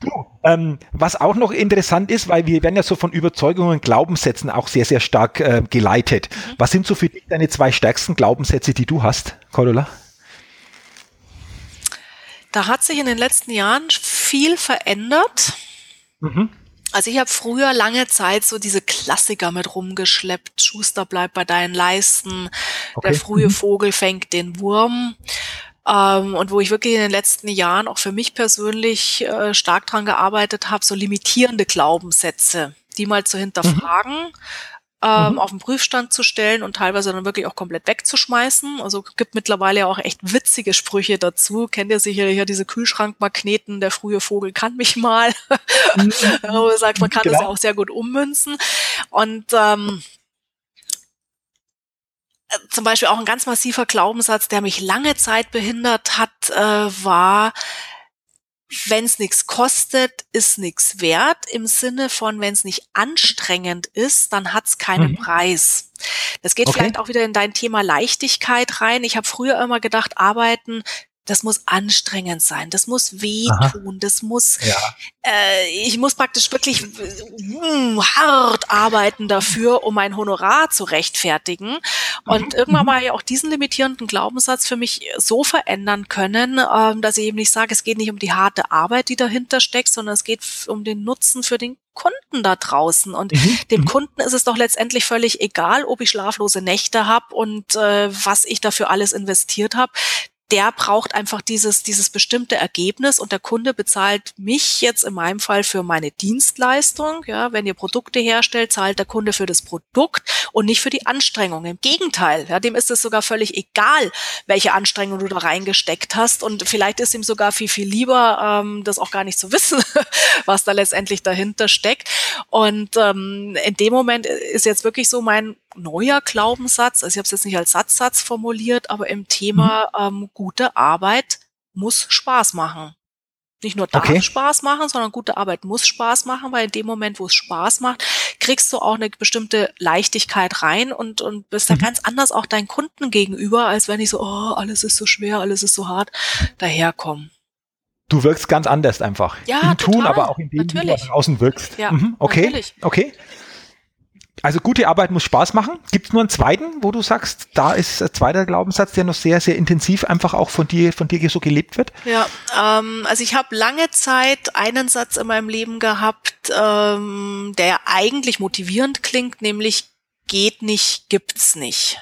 Du, ähm, was auch noch interessant ist, weil wir werden ja so von Überzeugungen und Glaubenssätzen auch sehr, sehr stark äh, geleitet. Mhm. Was sind so für dich deine zwei stärksten Glaubenssätze, die du hast, Cordula? Da hat sich in den letzten Jahren viel verändert. Mhm. Also ich habe früher lange Zeit so diese Klassiker mit rumgeschleppt. Schuster, bleib bei deinen Leisten. Okay. Der frühe mhm. Vogel fängt den Wurm. Ähm, und wo ich wirklich in den letzten Jahren auch für mich persönlich äh, stark dran gearbeitet habe, so limitierende Glaubenssätze die mal zu hinterfragen, mhm. ähm, mhm. auf den Prüfstand zu stellen und teilweise dann wirklich auch komplett wegzuschmeißen. Also gibt mittlerweile ja auch echt witzige Sprüche dazu. Kennt ihr sicherlich ja diese Kühlschrankmagneten, der frühe Vogel kann mich mal. Mhm. Man sagt, man kann genau. das ja auch sehr gut ummünzen. Und ähm, zum Beispiel auch ein ganz massiver Glaubenssatz, der mich lange Zeit behindert hat, äh, war, wenn es nichts kostet, ist nichts wert. Im Sinne von, wenn es nicht anstrengend ist, dann hat es keinen mhm. Preis. Das geht okay. vielleicht auch wieder in dein Thema Leichtigkeit rein. Ich habe früher immer gedacht, arbeiten, das muss anstrengend sein, das muss wehtun, das muss, ja. äh, ich muss praktisch wirklich mh, hart arbeiten dafür, um mein Honorar zu rechtfertigen. Und mhm. irgendwann mal ja auch diesen limitierenden Glaubenssatz für mich so verändern können, ähm, dass ich eben nicht sage, es geht nicht um die harte Arbeit, die dahinter steckt, sondern es geht um den Nutzen für den Kunden da draußen. Und mhm. dem mhm. Kunden ist es doch letztendlich völlig egal, ob ich schlaflose Nächte habe und äh, was ich dafür alles investiert habe. Der braucht einfach dieses, dieses bestimmte Ergebnis und der Kunde bezahlt mich jetzt in meinem Fall für meine Dienstleistung. Ja, wenn ihr Produkte herstellt, zahlt der Kunde für das Produkt und nicht für die Anstrengung. Im Gegenteil, ja, dem ist es sogar völlig egal, welche Anstrengung du da reingesteckt hast und vielleicht ist ihm sogar viel, viel lieber, ähm, das auch gar nicht zu wissen, was da letztendlich dahinter steckt. Und ähm, in dem Moment ist jetzt wirklich so mein neuer Glaubenssatz, also ich habe es jetzt nicht als Satzsatz formuliert, aber im Thema mhm. ähm, gute Arbeit muss Spaß machen. Nicht nur darf okay. Spaß machen, sondern gute Arbeit muss Spaß machen, weil in dem Moment, wo es Spaß macht, kriegst du auch eine bestimmte Leichtigkeit rein und, und bist mhm. da ganz anders auch deinen Kunden gegenüber, als wenn ich so, oh, alles ist so schwer, alles ist so hart, daherkomme. Du wirkst ganz anders einfach. Ja, im total. Tun, aber auch in dem, wie du nach außen wirkst. Ja, mhm. Okay, natürlich. Okay. Also gute Arbeit muss Spaß machen. Gibt es nur einen zweiten, wo du sagst, da ist ein zweiter Glaubenssatz, der noch sehr, sehr intensiv einfach auch von dir, von dir so gelebt wird? Ja, ähm, also ich habe lange Zeit einen Satz in meinem Leben gehabt, ähm, der eigentlich motivierend klingt, nämlich geht nicht, gibt's nicht.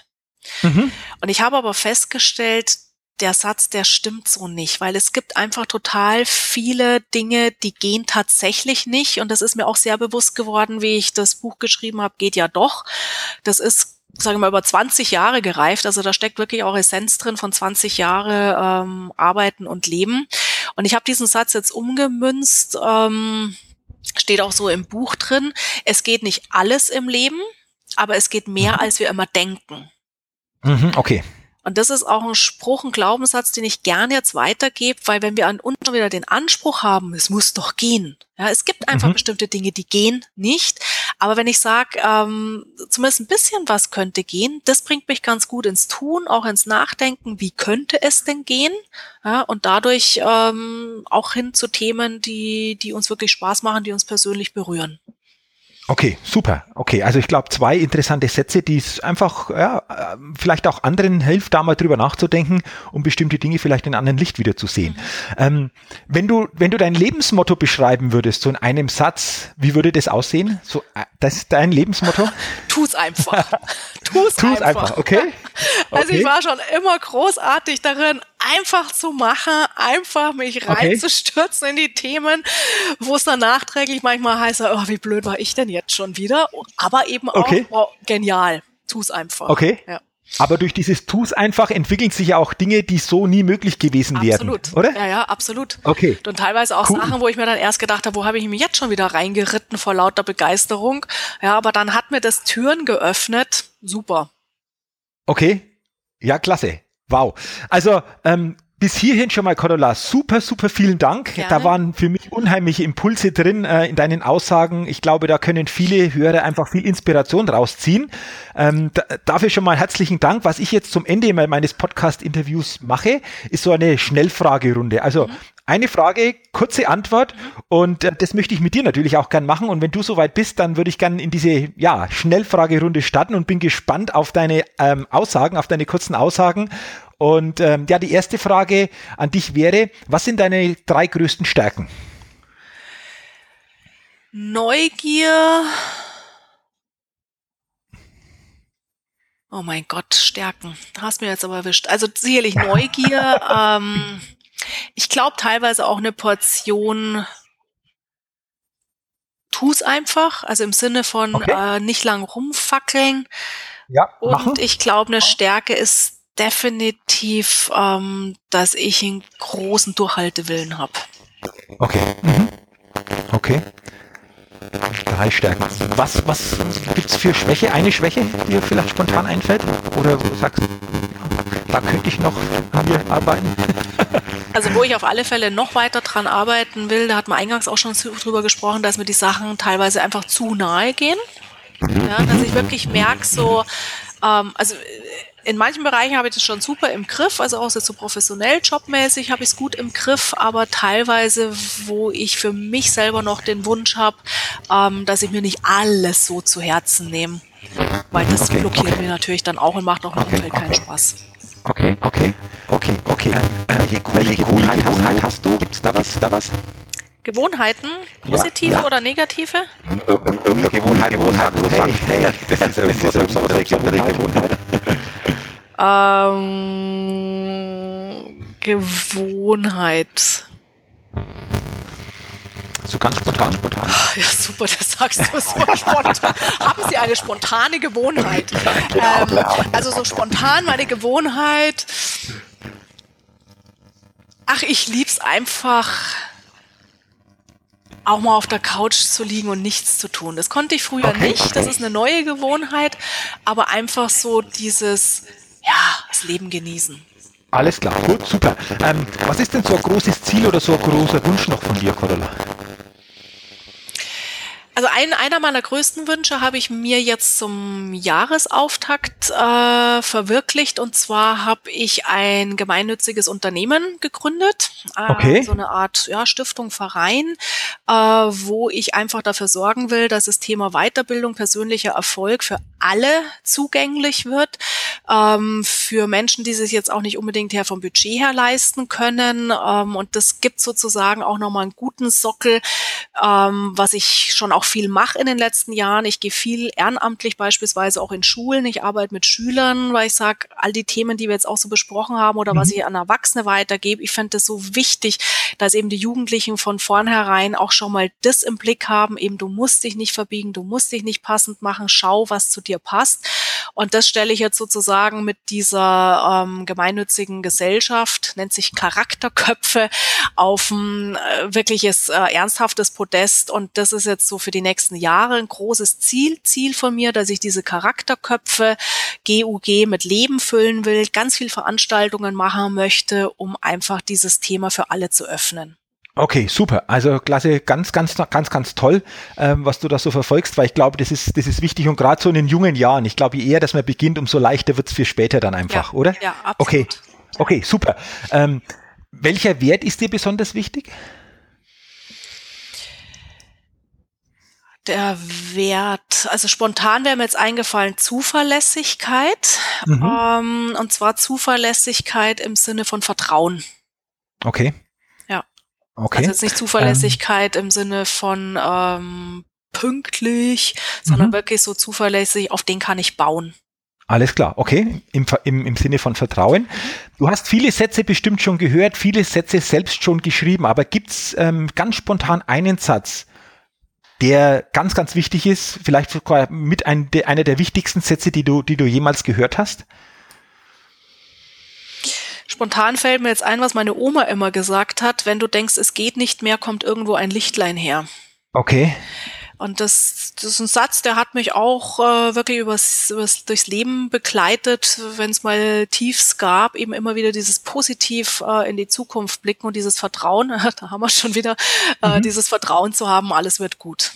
Mhm. Und ich habe aber festgestellt, der Satz, der stimmt so nicht, weil es gibt einfach total viele Dinge, die gehen tatsächlich nicht. Und das ist mir auch sehr bewusst geworden, wie ich das Buch geschrieben habe, geht ja doch. Das ist, sagen wir mal, über zwanzig Jahre gereift. Also da steckt wirklich auch Essenz drin von zwanzig Jahre ähm, Arbeiten und Leben. Und ich habe diesen Satz jetzt umgemünzt, ähm, steht auch so im Buch drin. Es geht nicht alles im Leben, aber es geht mehr, als wir immer denken. Mhm, okay. Und das ist auch ein Spruch, ein Glaubenssatz, den ich gerne jetzt weitergebe, weil wenn wir an uns schon wieder den Anspruch haben, es muss doch gehen. Ja, es gibt einfach mhm. bestimmte Dinge, die gehen nicht. Aber wenn ich sage, ähm, zumindest ein bisschen was könnte gehen, das bringt mich ganz gut ins Tun, auch ins Nachdenken, wie könnte es denn gehen? Ja, und dadurch ähm, auch hin zu Themen, die, die uns wirklich Spaß machen, die uns persönlich berühren. Okay, super. Okay, also ich glaube, zwei interessante Sätze, die es einfach, ja, vielleicht auch anderen hilft, da mal drüber nachzudenken, um bestimmte Dinge vielleicht in einem anderen Licht wieder zu sehen. Mhm. Ähm, wenn du, wenn du dein Lebensmotto beschreiben würdest, so in einem Satz, wie würde das aussehen? So, das ist dein Lebensmotto? Tu's einfach. Tu's, Tu's einfach. einfach. Okay. Also okay. ich war schon immer großartig darin, einfach zu machen, einfach mich reinzustürzen okay. in die Themen, wo es dann nachträglich manchmal heißt, oh, wie blöd war ich denn jetzt schon wieder? Aber eben auch, okay. oh, genial, tu's einfach. Okay. Ja. Aber durch dieses Tu's einfach entwickeln sich ja auch Dinge, die so nie möglich gewesen wären, oder? Ja, ja, absolut. Okay. Und teilweise auch cool. Sachen, wo ich mir dann erst gedacht habe, wo habe ich mich jetzt schon wieder reingeritten vor lauter Begeisterung? Ja, aber dann hat mir das Türen geöffnet. Super. Okay. Ja, klasse. Wow. Also ähm, bis hierhin schon mal, Cordula, super, super vielen Dank. Gerne. Da waren für mich unheimliche Impulse drin äh, in deinen Aussagen. Ich glaube, da können viele Hörer einfach viel Inspiration rausziehen. Ähm, da, dafür schon mal herzlichen Dank. Was ich jetzt zum Ende meines Podcast-Interviews mache, ist so eine Schnellfragerunde. Also mhm. eine Frage, kurze Antwort mhm. und äh, das möchte ich mit dir natürlich auch gern machen und wenn du soweit bist, dann würde ich gern in diese ja, Schnellfragerunde starten und bin gespannt auf deine ähm, Aussagen, auf deine kurzen Aussagen und ähm, ja, die erste Frage an dich wäre, was sind deine drei größten Stärken? Neugier, oh mein Gott, Stärken, hast du mir jetzt aber erwischt, also sicherlich Neugier, ähm, Ich glaube teilweise auch eine Portion tu's einfach, also im Sinne von okay. äh, nicht lang rumfackeln. Ja, und machen. Ich glaube, eine Stärke ist definitiv, ähm, dass ich einen großen Durchhaltewillen habe. Okay. Mhm. Okay. Drei Stärken. Was, was gibt's für Schwäche? Eine Schwäche, die dir vielleicht spontan einfällt? Oder sagst du, da könnte ich noch an mir arbeiten? Also wo ich auf alle Fälle noch weiter dran arbeiten will, da hat man eingangs auch schon drüber gesprochen, dass mir die Sachen teilweise einfach zu nahe gehen. Ja, dass ich wirklich merke, so, ähm, also in manchen Bereichen habe ich das schon super im Griff, also auch so professionell, jobmäßig habe ich es gut im Griff, aber teilweise, wo ich für mich selber noch den Wunsch habe, ähm, dass ich mir nicht alles so zu Herzen nehme, weil das okay, blockiert okay. mir natürlich dann auch und macht auch okay, okay. keinen Spaß. Okay, okay, okay, okay. Äh, welche welche Gewohnheit hast, hast, hast du? Gibt's da was, da was? Gewohnheiten, positive ja, ja. oder negative? Irgendeine Gewohnheit, Gewohnheit, Gewohnheit. Hey, hey, das ist irgendeine Gewohnheit. Ähm, Gewohnheit. So ganz spontan, spontan. Ja, super, das sagst du so spontan. Haben Sie eine spontane Gewohnheit? Ähm, also so spontan meine Gewohnheit. Ach, ich lieb's einfach, auch mal auf der Couch zu liegen und nichts zu tun. Das konnte ich früher okay, nicht. Okay. Das ist eine neue Gewohnheit. Aber einfach so dieses, ja, das Leben genießen. Alles klar, gut, super. Ähm, was ist denn so ein großes Ziel oder so ein großer Wunsch noch von dir, Cordula? Also ein, einer meiner größten Wünsche habe ich mir jetzt zum Jahresauftakt äh, verwirklicht. Und zwar habe ich ein gemeinnütziges Unternehmen gegründet, äh, okay. so eine Art ja, Stiftung, Verein, äh, wo ich einfach dafür sorgen will, dass das Thema Weiterbildung, persönlicher Erfolg für alle zugänglich wird, ähm, für Menschen, die sich jetzt auch nicht unbedingt her vom Budget her leisten können. Ähm, und das gibt sozusagen auch nochmal einen guten Sockel, ähm, was ich schon auch viel mache in den letzten Jahren. Ich gehe viel ehrenamtlich beispielsweise auch in Schulen. Ich arbeite mit Schülern, weil ich sage, all die Themen, die wir jetzt auch so besprochen haben oder mhm. was ich an Erwachsene weitergebe, ich fände das so wichtig, dass eben die Jugendlichen von vornherein auch schon mal das im Blick haben, eben du musst dich nicht verbiegen, du musst dich nicht passend machen, schau, was zu dir passt. Und das stelle ich jetzt sozusagen mit dieser ähm, gemeinnützigen Gesellschaft, nennt sich Charakterköpfe, auf ein äh, wirkliches äh, ernsthaftes Podest. Und das ist jetzt so für die nächsten Jahre ein großes Ziel, Ziel von mir, dass ich diese Charakterköpfe G U G mit Leben füllen will, ganz viel Veranstaltungen machen möchte, um einfach dieses Thema für alle zu öffnen. Okay, super. Also klasse, ganz, ganz, ganz, ganz toll, ähm, was du da so verfolgst, weil ich glaube, das ist, das ist wichtig und gerade so in den jungen Jahren. Ich glaube, je eher, dass man beginnt, umso leichter wird's für später dann einfach, ja, oder? Ja, absolut. Okay, okay, super. Ähm, welcher Wert ist dir besonders wichtig? Der Wert, also spontan wäre mir jetzt eingefallen, Zuverlässigkeit, mhm. ähm, und zwar Zuverlässigkeit im Sinne von Vertrauen. Okay. Okay. Also jetzt nicht Zuverlässigkeit ähm. im Sinne von ähm, pünktlich, sondern mhm. wirklich so zuverlässig, auf den kann ich bauen. Alles klar, okay, im, im, im Sinne von Vertrauen. Mhm. Du hast viele Sätze bestimmt schon gehört, viele Sätze selbst schon geschrieben, aber gibt's ähm, ganz spontan einen Satz, der ganz, ganz wichtig ist, vielleicht sogar mit ein, der, einer der wichtigsten Sätze, die du, die du jemals gehört hast? Spontan fällt mir jetzt ein, was meine Oma immer gesagt hat: Wenn du denkst, es geht nicht mehr, kommt irgendwo ein Lichtlein her. Okay. Und das, das ist ein Satz, der hat mich auch äh, wirklich übers, übers, durchs Leben begleitet, wenn es mal Tiefs gab, eben immer wieder dieses positiv äh, in die Zukunft blicken und dieses Vertrauen, da haben wir schon wieder, äh, mhm. dieses Vertrauen zu haben, alles wird gut.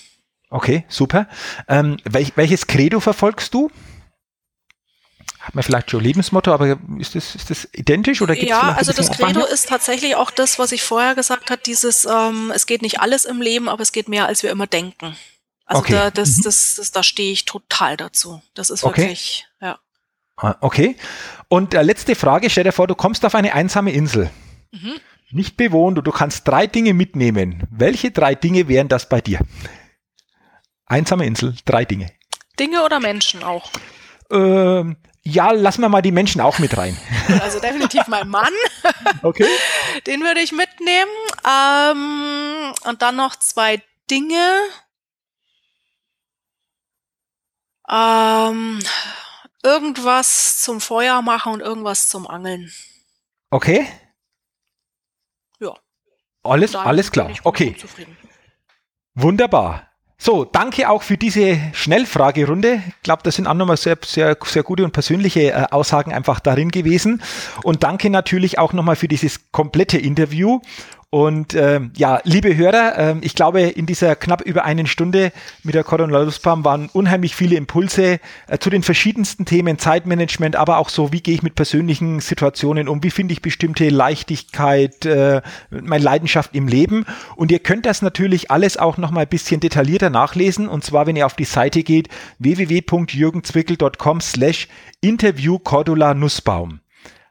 Okay, super. Ähm, welch, welches Credo verfolgst du? Hat man vielleicht schon Lebensmotto, aber ist das, ist das identisch oder gibt's Ja, also das Credo ist tatsächlich auch das, was ich vorher gesagt habe, dieses, ähm, es geht nicht alles im Leben, aber es geht mehr, als wir immer denken. Also okay. da, das, mhm. das, das, da stehe ich total dazu. Das ist okay. wirklich, ja. Okay. Und äh, letzte Frage, stell dir vor, du kommst auf eine einsame Insel. Mhm. Nicht bewohnt und du kannst drei Dinge mitnehmen. Welche drei Dinge wären das bei dir? Einsame Insel, drei Dinge. Dinge oder Menschen auch? Ähm, Ja, lassen wir mal die Menschen auch mit rein. Also definitiv mein Mann. Okay. Den würde ich mitnehmen. Ähm, und dann noch zwei Dinge. Ähm, irgendwas zum Feuer machen und irgendwas zum Angeln. Okay. Ja. Alles, alles klar. Okay. Wunderbar. So, danke auch für diese Schnellfragerunde. Ich glaube, das sind auch nochmal sehr, sehr, sehr gute und persönliche äh, Aussagen einfach darin gewesen. Und danke natürlich auch nochmal für dieses komplette Interview. Und äh, ja, liebe Hörer, äh, ich glaube, in dieser knapp über einen Stunde mit der Cordula Nussbaum waren unheimlich viele Impulse äh, zu den verschiedensten Themen, Zeitmanagement, aber auch so, wie gehe ich mit persönlichen Situationen um, wie finde ich bestimmte Leichtigkeit, äh, meine Leidenschaft im Leben. Und ihr könnt das natürlich alles auch nochmal ein bisschen detaillierter nachlesen. Und zwar, wenn ihr auf die Seite geht, w w w punkt jürgen zwickel punkt com slash interview Cordula Nussbaum.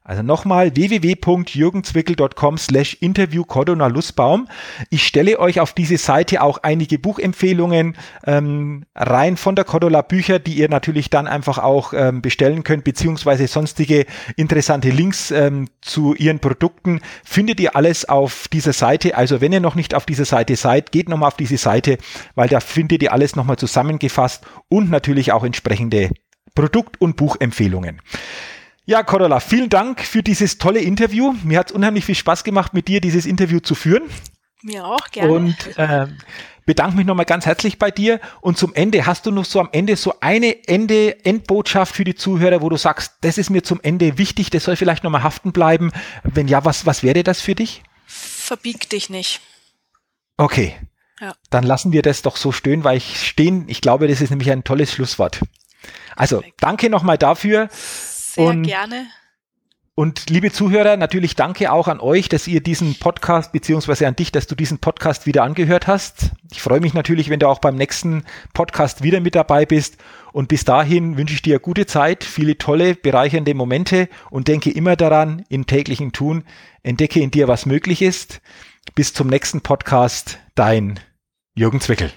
Also nochmal w w w punkt jürgen zwickel punkt com slash interview Cordula Nussbaum. Ich stelle euch auf diese Seite auch einige Buchempfehlungen ähm, rein von der Cordula Bücher, die ihr natürlich dann einfach auch ähm, bestellen könnt, beziehungsweise sonstige interessante Links ähm, zu ihren Produkten. Findet ihr alles auf dieser Seite. Also wenn ihr noch nicht auf dieser Seite seid, geht nochmal auf diese Seite, weil da findet ihr alles nochmal zusammengefasst und natürlich auch entsprechende Produkt- und Buchempfehlungen. Ja, Cordula, vielen Dank für dieses tolle Interview. Mir hat es unheimlich viel Spaß gemacht, mit dir dieses Interview zu führen. Mir auch, gerne. Und äh, bedanke mich nochmal ganz herzlich bei dir. Und zum Ende, hast du noch so am Ende so eine Ende Endbotschaft für die Zuhörer, wo du sagst, das ist mir zum Ende wichtig, das soll vielleicht nochmal haften bleiben. Wenn ja, was, was wäre das für dich? Verbieg dich nicht. Okay, ja. Dann lassen wir das doch so stehen, weil ich stehen, ich glaube, das ist nämlich ein tolles Schlusswort. Also, danke nochmal dafür. Sehr und, gerne. Und liebe Zuhörer, natürlich danke auch an euch, dass ihr diesen Podcast, beziehungsweise an dich, dass du diesen Podcast wieder angehört hast. Ich freue mich natürlich, wenn du auch beim nächsten Podcast wieder mit dabei bist. Und bis dahin wünsche ich dir gute Zeit, viele tolle, bereichernde Momente und denke immer daran, im täglichen Tun, entdecke in dir, was möglich ist. Bis zum nächsten Podcast, dein Jürgen Zwickel.